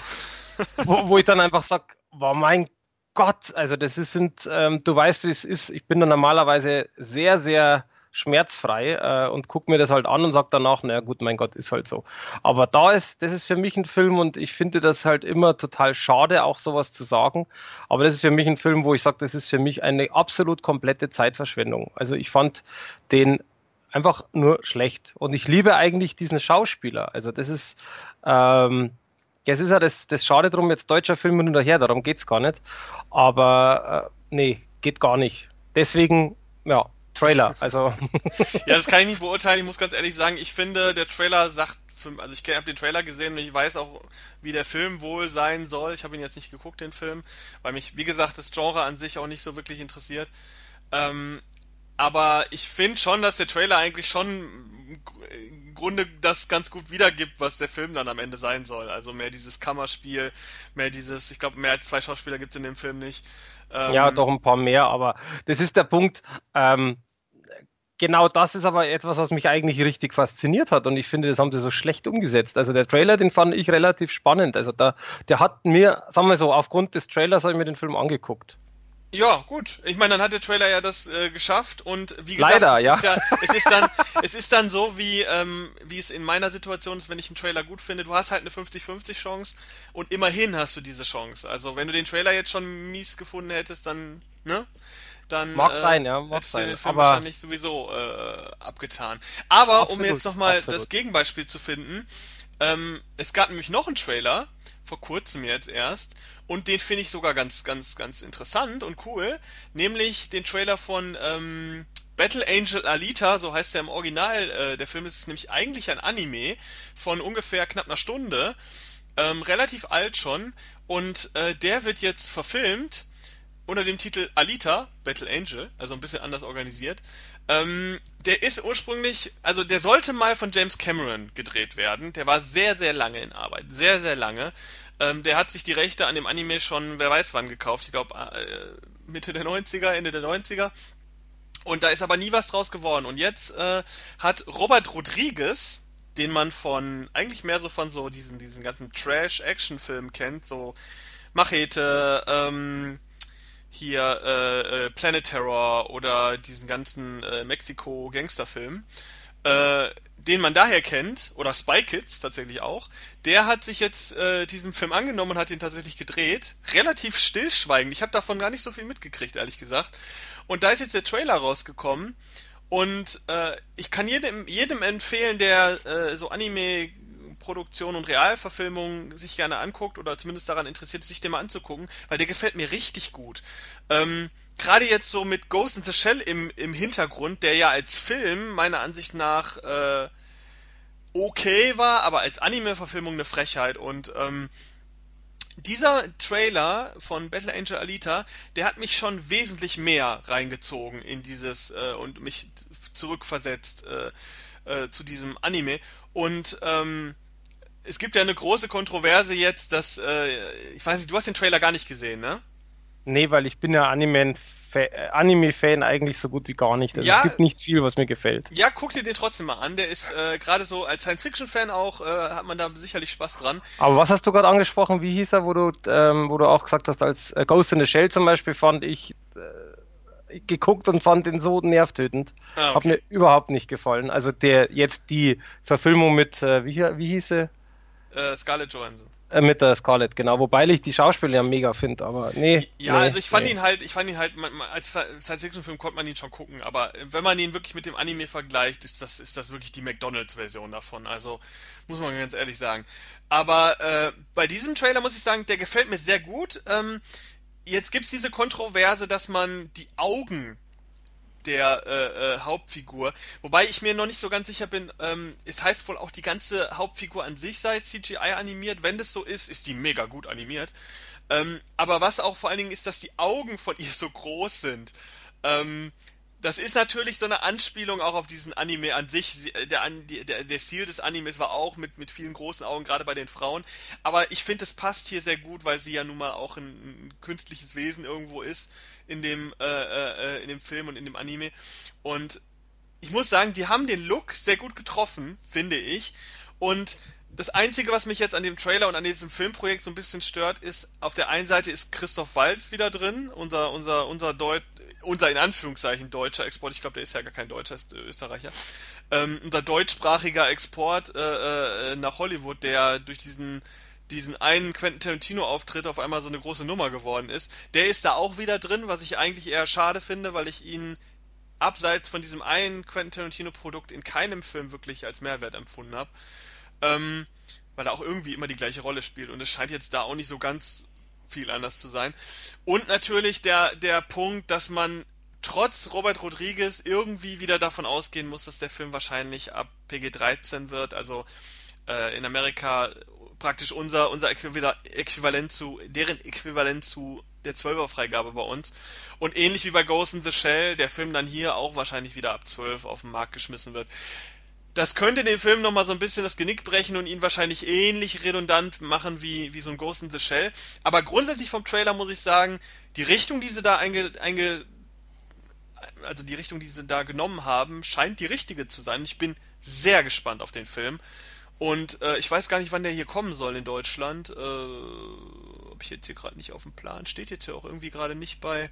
wo, wo ich dann einfach sage, oh mein Gott, also das ist, sind, ähm, du weißt, wie es ist, ich bin da normalerweise sehr, sehr schmerzfrei äh, und gucke mir das halt an und sage danach, naja gut, mein Gott, ist halt so. Aber da ist, das ist für mich ein Film und ich finde das halt immer total schade, auch sowas zu sagen, aber das ist für mich ein Film, wo ich sage, das ist für mich eine absolut komplette Zeitverschwendung. Also ich fand den einfach nur schlecht und ich liebe eigentlich diesen Schauspieler. Also das ist, ähm, ja, es ist ja das, das Schade drum, jetzt deutscher Film hin und her, darum geht's gar nicht, aber äh, nee, geht gar nicht. Deswegen, ja, Trailer, also. Ja, das kann ich nicht beurteilen, ich muss ganz ehrlich sagen, ich finde, der Trailer sagt, für, also ich habe den Trailer gesehen und ich weiß auch, wie der Film wohl sein soll, ich habe ihn jetzt nicht geguckt, den Film, weil mich, wie gesagt, das Genre an sich auch nicht so wirklich interessiert, ähm, aber ich finde schon, dass der Trailer eigentlich schon im Grunde das ganz gut wiedergibt, was der Film dann am Ende sein soll, also mehr dieses Kammerspiel, mehr dieses, ich glaube, mehr als zwei Schauspieler gibt es in dem Film nicht. Ähm, ja, doch ein paar mehr, aber das ist der Punkt, ähm, genau das ist aber etwas, was mich eigentlich richtig fasziniert hat und ich finde, das haben sie so schlecht umgesetzt. Also der Trailer, den fand ich relativ spannend, also da, der hat mir, sagen wir so, aufgrund des Trailers habe ich mir den Film angeguckt. Ja, gut. Ich meine, dann hat der Trailer ja das äh, geschafft und wie gesagt, leider, es, ja. Ist ja, es, ist dann, es ist dann so, wie ähm, wie es in meiner Situation ist, wenn ich einen Trailer gut finde, du hast halt eine fünfzig fünfzig Chance und immerhin hast du diese Chance. Also wenn du den Trailer jetzt schon mies gefunden hättest, dann, ne? Dann, mag äh, sein, ja, mag hättest sein. Du den Film aber wahrscheinlich sowieso äh, abgetan. Aber absolut, um jetzt nochmal das Gegenbeispiel zu finden, ähm, es gab nämlich noch einen Trailer, vor kurzem jetzt erst, und den finde ich sogar ganz, ganz, ganz interessant und cool, nämlich den Trailer von ähm, Battle Angel Alita, so heißt der im Original, äh, der Film ist nämlich eigentlich ein Anime von ungefähr knapp einer Stunde, ähm, relativ alt schon, und äh, der wird jetzt verfilmt unter dem Titel Alita, Battle Angel, also ein bisschen anders organisiert. Ähm, der ist ursprünglich, also der sollte mal von James Cameron gedreht werden. Der war sehr, sehr lange in Arbeit. Sehr, sehr lange. Ähm, der hat sich die Rechte an dem Anime schon, wer weiß wann, gekauft. Ich glaube, äh, Mitte der neunziger, Ende der neunziger. Und da ist aber nie was draus geworden. Und jetzt äh, hat Robert Rodriguez, den man von, eigentlich mehr so von so diesen, diesen ganzen Trash-Action-Filmen kennt, so Machete, ähm, hier äh, äh, Planet Terror oder diesen ganzen äh, Mexiko-Gangsterfilm, äh, den man daher kennt, oder Spy Kids tatsächlich auch, der hat sich jetzt äh, diesen Film angenommen und hat ihn tatsächlich gedreht, relativ stillschweigend. Ich habe davon gar nicht so viel mitgekriegt, ehrlich gesagt. Und da ist jetzt der Trailer rausgekommen und äh, ich kann jedem, jedem empfehlen, der äh, so Anime Produktion und Realverfilmung sich gerne anguckt oder zumindest daran interessiert, sich den mal anzugucken, weil der gefällt mir richtig gut. Ähm, gerade jetzt so mit Ghost in the Shell im, im Hintergrund, der ja als Film meiner Ansicht nach äh, okay war, aber als Anime-Verfilmung eine Frechheit und ähm, dieser Trailer von Battle Angel Alita, der hat mich schon wesentlich mehr reingezogen in dieses äh, und mich zurückversetzt äh, äh, zu diesem Anime und ähm, es gibt ja eine große Kontroverse jetzt, dass, äh, ich weiß nicht, du hast den Trailer gar nicht gesehen, ne? Nee, weil ich bin ja Anime-Fan eigentlich so gut wie gar nicht. Also ja, es gibt nicht viel, was mir gefällt. Ja, guck dir den trotzdem mal an. Der ist äh, gerade so als Science-Fiction-Fan auch, äh, hat man da sicherlich Spaß dran. Aber was hast du gerade angesprochen? Wie hieß er, wo du, ähm, wo du auch gesagt hast, als äh, Ghost in the Shell zum Beispiel fand ich... Äh, geguckt und fand den so nervtötend. Ah, okay. Hat mir überhaupt nicht gefallen. Also der jetzt die Verfilmung mit, äh, wie, wie hieß sie? Äh, Scarlett Johansson. Äh, mit der Scarlett, genau. Wobei ich die Schauspieler ja mega finde, aber nee. Ja, nee, also ich fand nee. ihn halt, ich fand ihn halt, als Science-Fiction-Film konnte man ihn schon gucken, aber wenn man ihn wirklich mit dem Anime vergleicht, ist das, ist das wirklich die McDonalds-Version davon. Also muss man ganz ehrlich sagen. Aber äh, bei diesem Trailer muss ich sagen, der gefällt mir sehr gut. Ähm, Jetzt gibt's diese Kontroverse, dass man die Augen der äh, äh, Hauptfigur, wobei ich mir noch nicht so ganz sicher bin, ähm, es heißt wohl auch, die ganze Hauptfigur an sich sei C G I animiert, wenn das so ist, ist die mega gut animiert, ähm, aber was auch vor allen Dingen ist, dass die Augen von ihr so groß sind, ähm, das ist natürlich so eine Anspielung auch auf diesen Anime an sich. Der, der, der Stil des Animes war auch mit, mit vielen großen Augen, gerade bei den Frauen. Aber ich finde, es passt hier sehr gut, weil sie ja nun mal auch ein, ein künstliches Wesen irgendwo ist in dem, äh, äh, in dem Film und in dem Anime. Und ich muss sagen, die haben den Look sehr gut getroffen, finde ich. Und Das Einzige, was mich jetzt an dem Trailer und an diesem Filmprojekt so ein bisschen stört, ist, auf der einen Seite ist Christoph Waltz wieder drin, unser, unser, unser, Deut, unser in Anführungszeichen deutscher Export, ich glaube, der ist ja gar kein Deutscher, ist Österreicher, ähm, unser deutschsprachiger Export äh, äh, nach Hollywood, der durch diesen, diesen einen Quentin Tarantino-Auftritt auf einmal so eine große Nummer geworden ist. Der ist da auch wieder drin, was ich eigentlich eher schade finde, weil ich ihn abseits von diesem einen Quentin Tarantino-Produkt in keinem Film wirklich als Mehrwert empfunden habe. Ähm, weil er auch irgendwie immer die gleiche Rolle spielt und es scheint jetzt da auch nicht so ganz viel anders zu sein. Und natürlich der, der Punkt, dass man trotz Robert Rodriguez irgendwie wieder davon ausgehen muss, dass der Film wahrscheinlich ab P G dreizehn wird, also äh, in Amerika praktisch unser, unser Äquivalent zu, deren Äquivalent zu der zwölfer-Freigabe bei uns. Und ähnlich wie bei Ghost in the Shell, der Film dann hier auch wahrscheinlich wieder ab zwölf auf den Markt geschmissen wird. Das könnte den Film nochmal so ein bisschen das Genick brechen und ihn wahrscheinlich ähnlich redundant machen wie, wie so ein Ghost in the Shell. Aber grundsätzlich vom Trailer muss ich sagen, die Richtung, die sie da einge, einge, also die Richtung, die sie da genommen haben, scheint die richtige zu sein. Ich bin sehr gespannt auf den Film. Und äh, ich weiß gar nicht, wann der hier kommen soll in Deutschland. Äh, ob ich jetzt hier gerade nicht auf dem Plan. Steht jetzt hier auch irgendwie gerade nicht bei...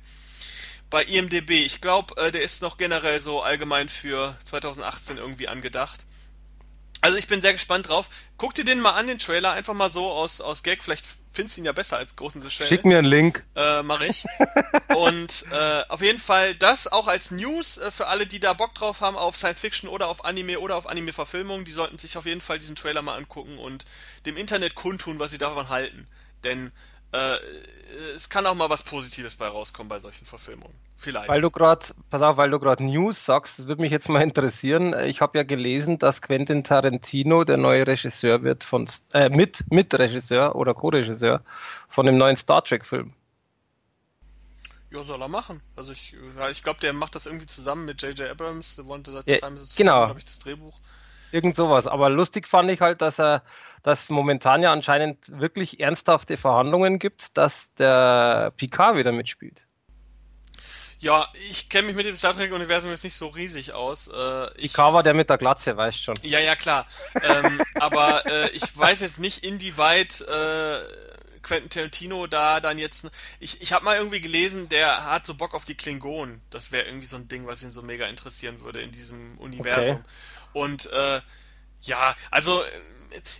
Bei I M D B, ich glaube, äh, der ist noch generell so allgemein für zwanzig achtzehn irgendwie angedacht. Also ich bin sehr gespannt drauf. Guck dir den mal an, den Trailer, einfach mal so aus, aus Gag. Vielleicht findest du ihn ja besser als großen Sechelle. Schick mir einen Link. Äh, mach ich. Und äh, auf jeden Fall das auch als News äh, für alle, die da Bock drauf haben auf Science-Fiction oder auf Anime oder auf Anime-Verfilmungen. Die sollten sich auf jeden Fall diesen Trailer mal angucken und dem Internet kundtun, was sie davon halten. Denn... Äh, es kann auch mal was Positives bei rauskommen bei solchen Verfilmungen. Vielleicht. Weil du gerade, pass auf, weil du gerade News sagst, das würde mich jetzt mal interessieren. Ich habe ja gelesen, dass Quentin Tarantino der neue Regisseur wird von äh, mit mit Regisseur oder Co-Regisseur von dem neuen Star Trek Film. Ja, soll er machen. Also ich, ja, ich glaube, der macht das irgendwie zusammen mit J J Abrams. The Wanted at Time ist genau, glaube ich, das Drehbuch. Irgend sowas. Aber lustig fand ich halt, dass er, dass momentan ja anscheinend wirklich ernsthafte Verhandlungen gibt, dass der Picard wieder mitspielt. Ja, ich kenne mich mit dem Star Trek-Universum jetzt nicht so riesig aus. Äh, ich, Picard war der mit der Glatze, weißt schon. Ja, ja, klar. ähm, aber äh, ich weiß jetzt nicht, inwieweit äh, Quentin Tarantino da dann jetzt... Ich, ich habe mal irgendwie gelesen, der hat so Bock auf die Klingonen. Das wäre irgendwie so ein Ding, was ihn so mega interessieren würde in diesem Universum. Okay. Und äh, ja, also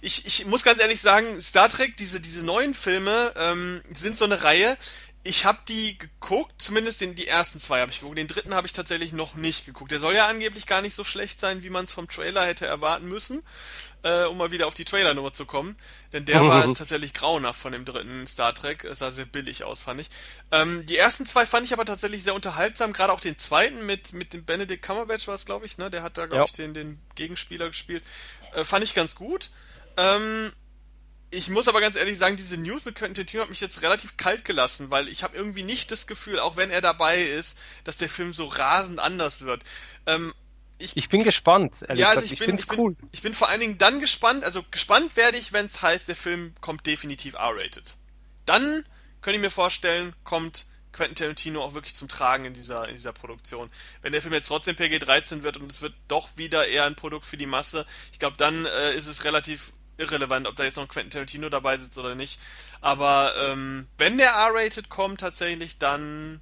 ich, ich muss ganz ehrlich sagen, Star Trek, diese, diese neuen Filme ähm, sind so eine Reihe. Ich habe die geguckt, zumindest den, die ersten zwei habe ich geguckt, den dritten habe ich tatsächlich noch nicht geguckt. Der soll ja angeblich gar nicht so schlecht sein, wie man es vom Trailer hätte erwarten müssen, äh, um mal wieder auf die Trailernummer zu kommen. Denn der war tatsächlich grauenhaft von dem dritten Star Trek, es sah sehr billig aus, fand ich. Ähm, die ersten zwei fand ich aber tatsächlich sehr unterhaltsam, gerade auch den zweiten mit, mit dem Benedict Cumberbatch war es, glaube ich, ne? Der hat da, glaube ja. ich, den, den Gegenspieler gespielt. Äh, fand ich ganz gut. Ähm... Ich muss aber ganz ehrlich sagen, diese News mit Quentin Tarantino hat mich jetzt relativ kalt gelassen, weil ich habe irgendwie nicht das Gefühl, auch wenn er dabei ist, dass der Film so rasend anders wird. Ähm, ich, ich bin gespannt, ehrlich ja, also gesagt. Ich, ich finde es cool. Bin, ich bin vor allen Dingen dann gespannt, also gespannt werde ich, wenn es heißt, der Film kommt definitiv R-rated. Dann könnte ich mir vorstellen, kommt Quentin Tarantino auch wirklich zum Tragen in dieser, in dieser Produktion. Wenn der Film jetzt trotzdem P G dreizehn wird und es wird doch wieder eher ein Produkt für die Masse, ich glaube, dann äh, ist es relativ... irrelevant, ob da jetzt noch Quentin Tarantino dabei sitzt oder nicht. Aber ähm, wenn der R-rated kommt tatsächlich, dann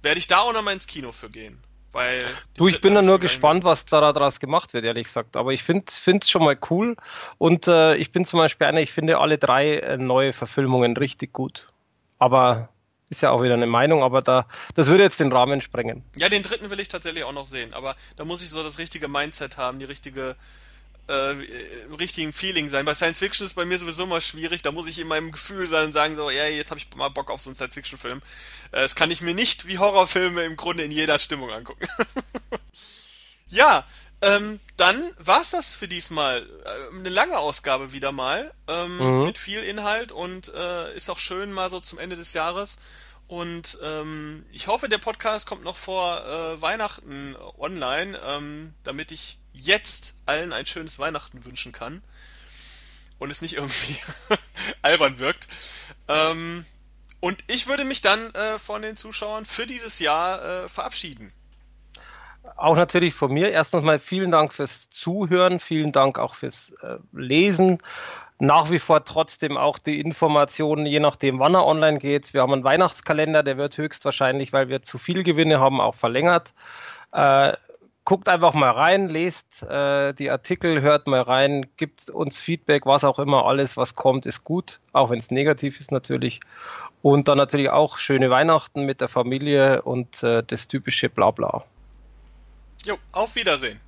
werde ich da auch nochmal ins Kino für gehen. Weil du, ich bin da nur gespannt, was daraus gemacht wird, ehrlich gesagt. Aber ich finde es schon mal cool. Und äh, ich bin zum Beispiel einer, ich finde alle drei äh, neue Verfilmungen richtig gut. Aber ist ja auch wieder eine Meinung, aber da das würde jetzt den Rahmen sprengen. Ja, den dritten will ich tatsächlich auch noch sehen. Aber da muss ich so das richtige Mindset haben, die richtige... Äh, im richtigen Feeling sein. Bei Science-Fiction ist bei mir sowieso mal schwierig, da muss ich in meinem Gefühl sein und sagen so, ja, jetzt habe ich mal Bock auf so einen Science-Fiction-Film. Äh, das kann ich mir nicht wie Horrorfilme im Grunde in jeder Stimmung angucken. Ja, ähm, dann war's das für diesmal. Äh, eine lange Ausgabe wieder mal, ähm, mhm. mit viel Inhalt und äh, ist auch schön mal so zum Ende des Jahres. Und ähm, ich hoffe, der Podcast kommt noch vor äh, Weihnachten online, ähm, damit ich jetzt allen ein schönes Weihnachten wünschen kann und es nicht irgendwie albern wirkt. Ähm, und ich würde mich dann äh, von den Zuschauern für dieses Jahr äh, verabschieden. Auch natürlich von mir. Erst nochmal vielen Dank fürs Zuhören, vielen Dank auch fürs äh, Lesen. Nach wie vor trotzdem auch die Informationen, je nachdem, wann er online geht. Wir haben einen Weihnachtskalender, der wird höchstwahrscheinlich, weil wir zu viel Gewinne haben, auch verlängert. Äh, guckt einfach mal rein, lest äh, die Artikel, hört mal rein, gibt uns Feedback, was auch immer, alles, was kommt, ist gut, auch wenn es negativ ist natürlich. Und dann natürlich auch schöne Weihnachten mit der Familie und äh, das typische Blabla. Jo, auf Wiedersehen.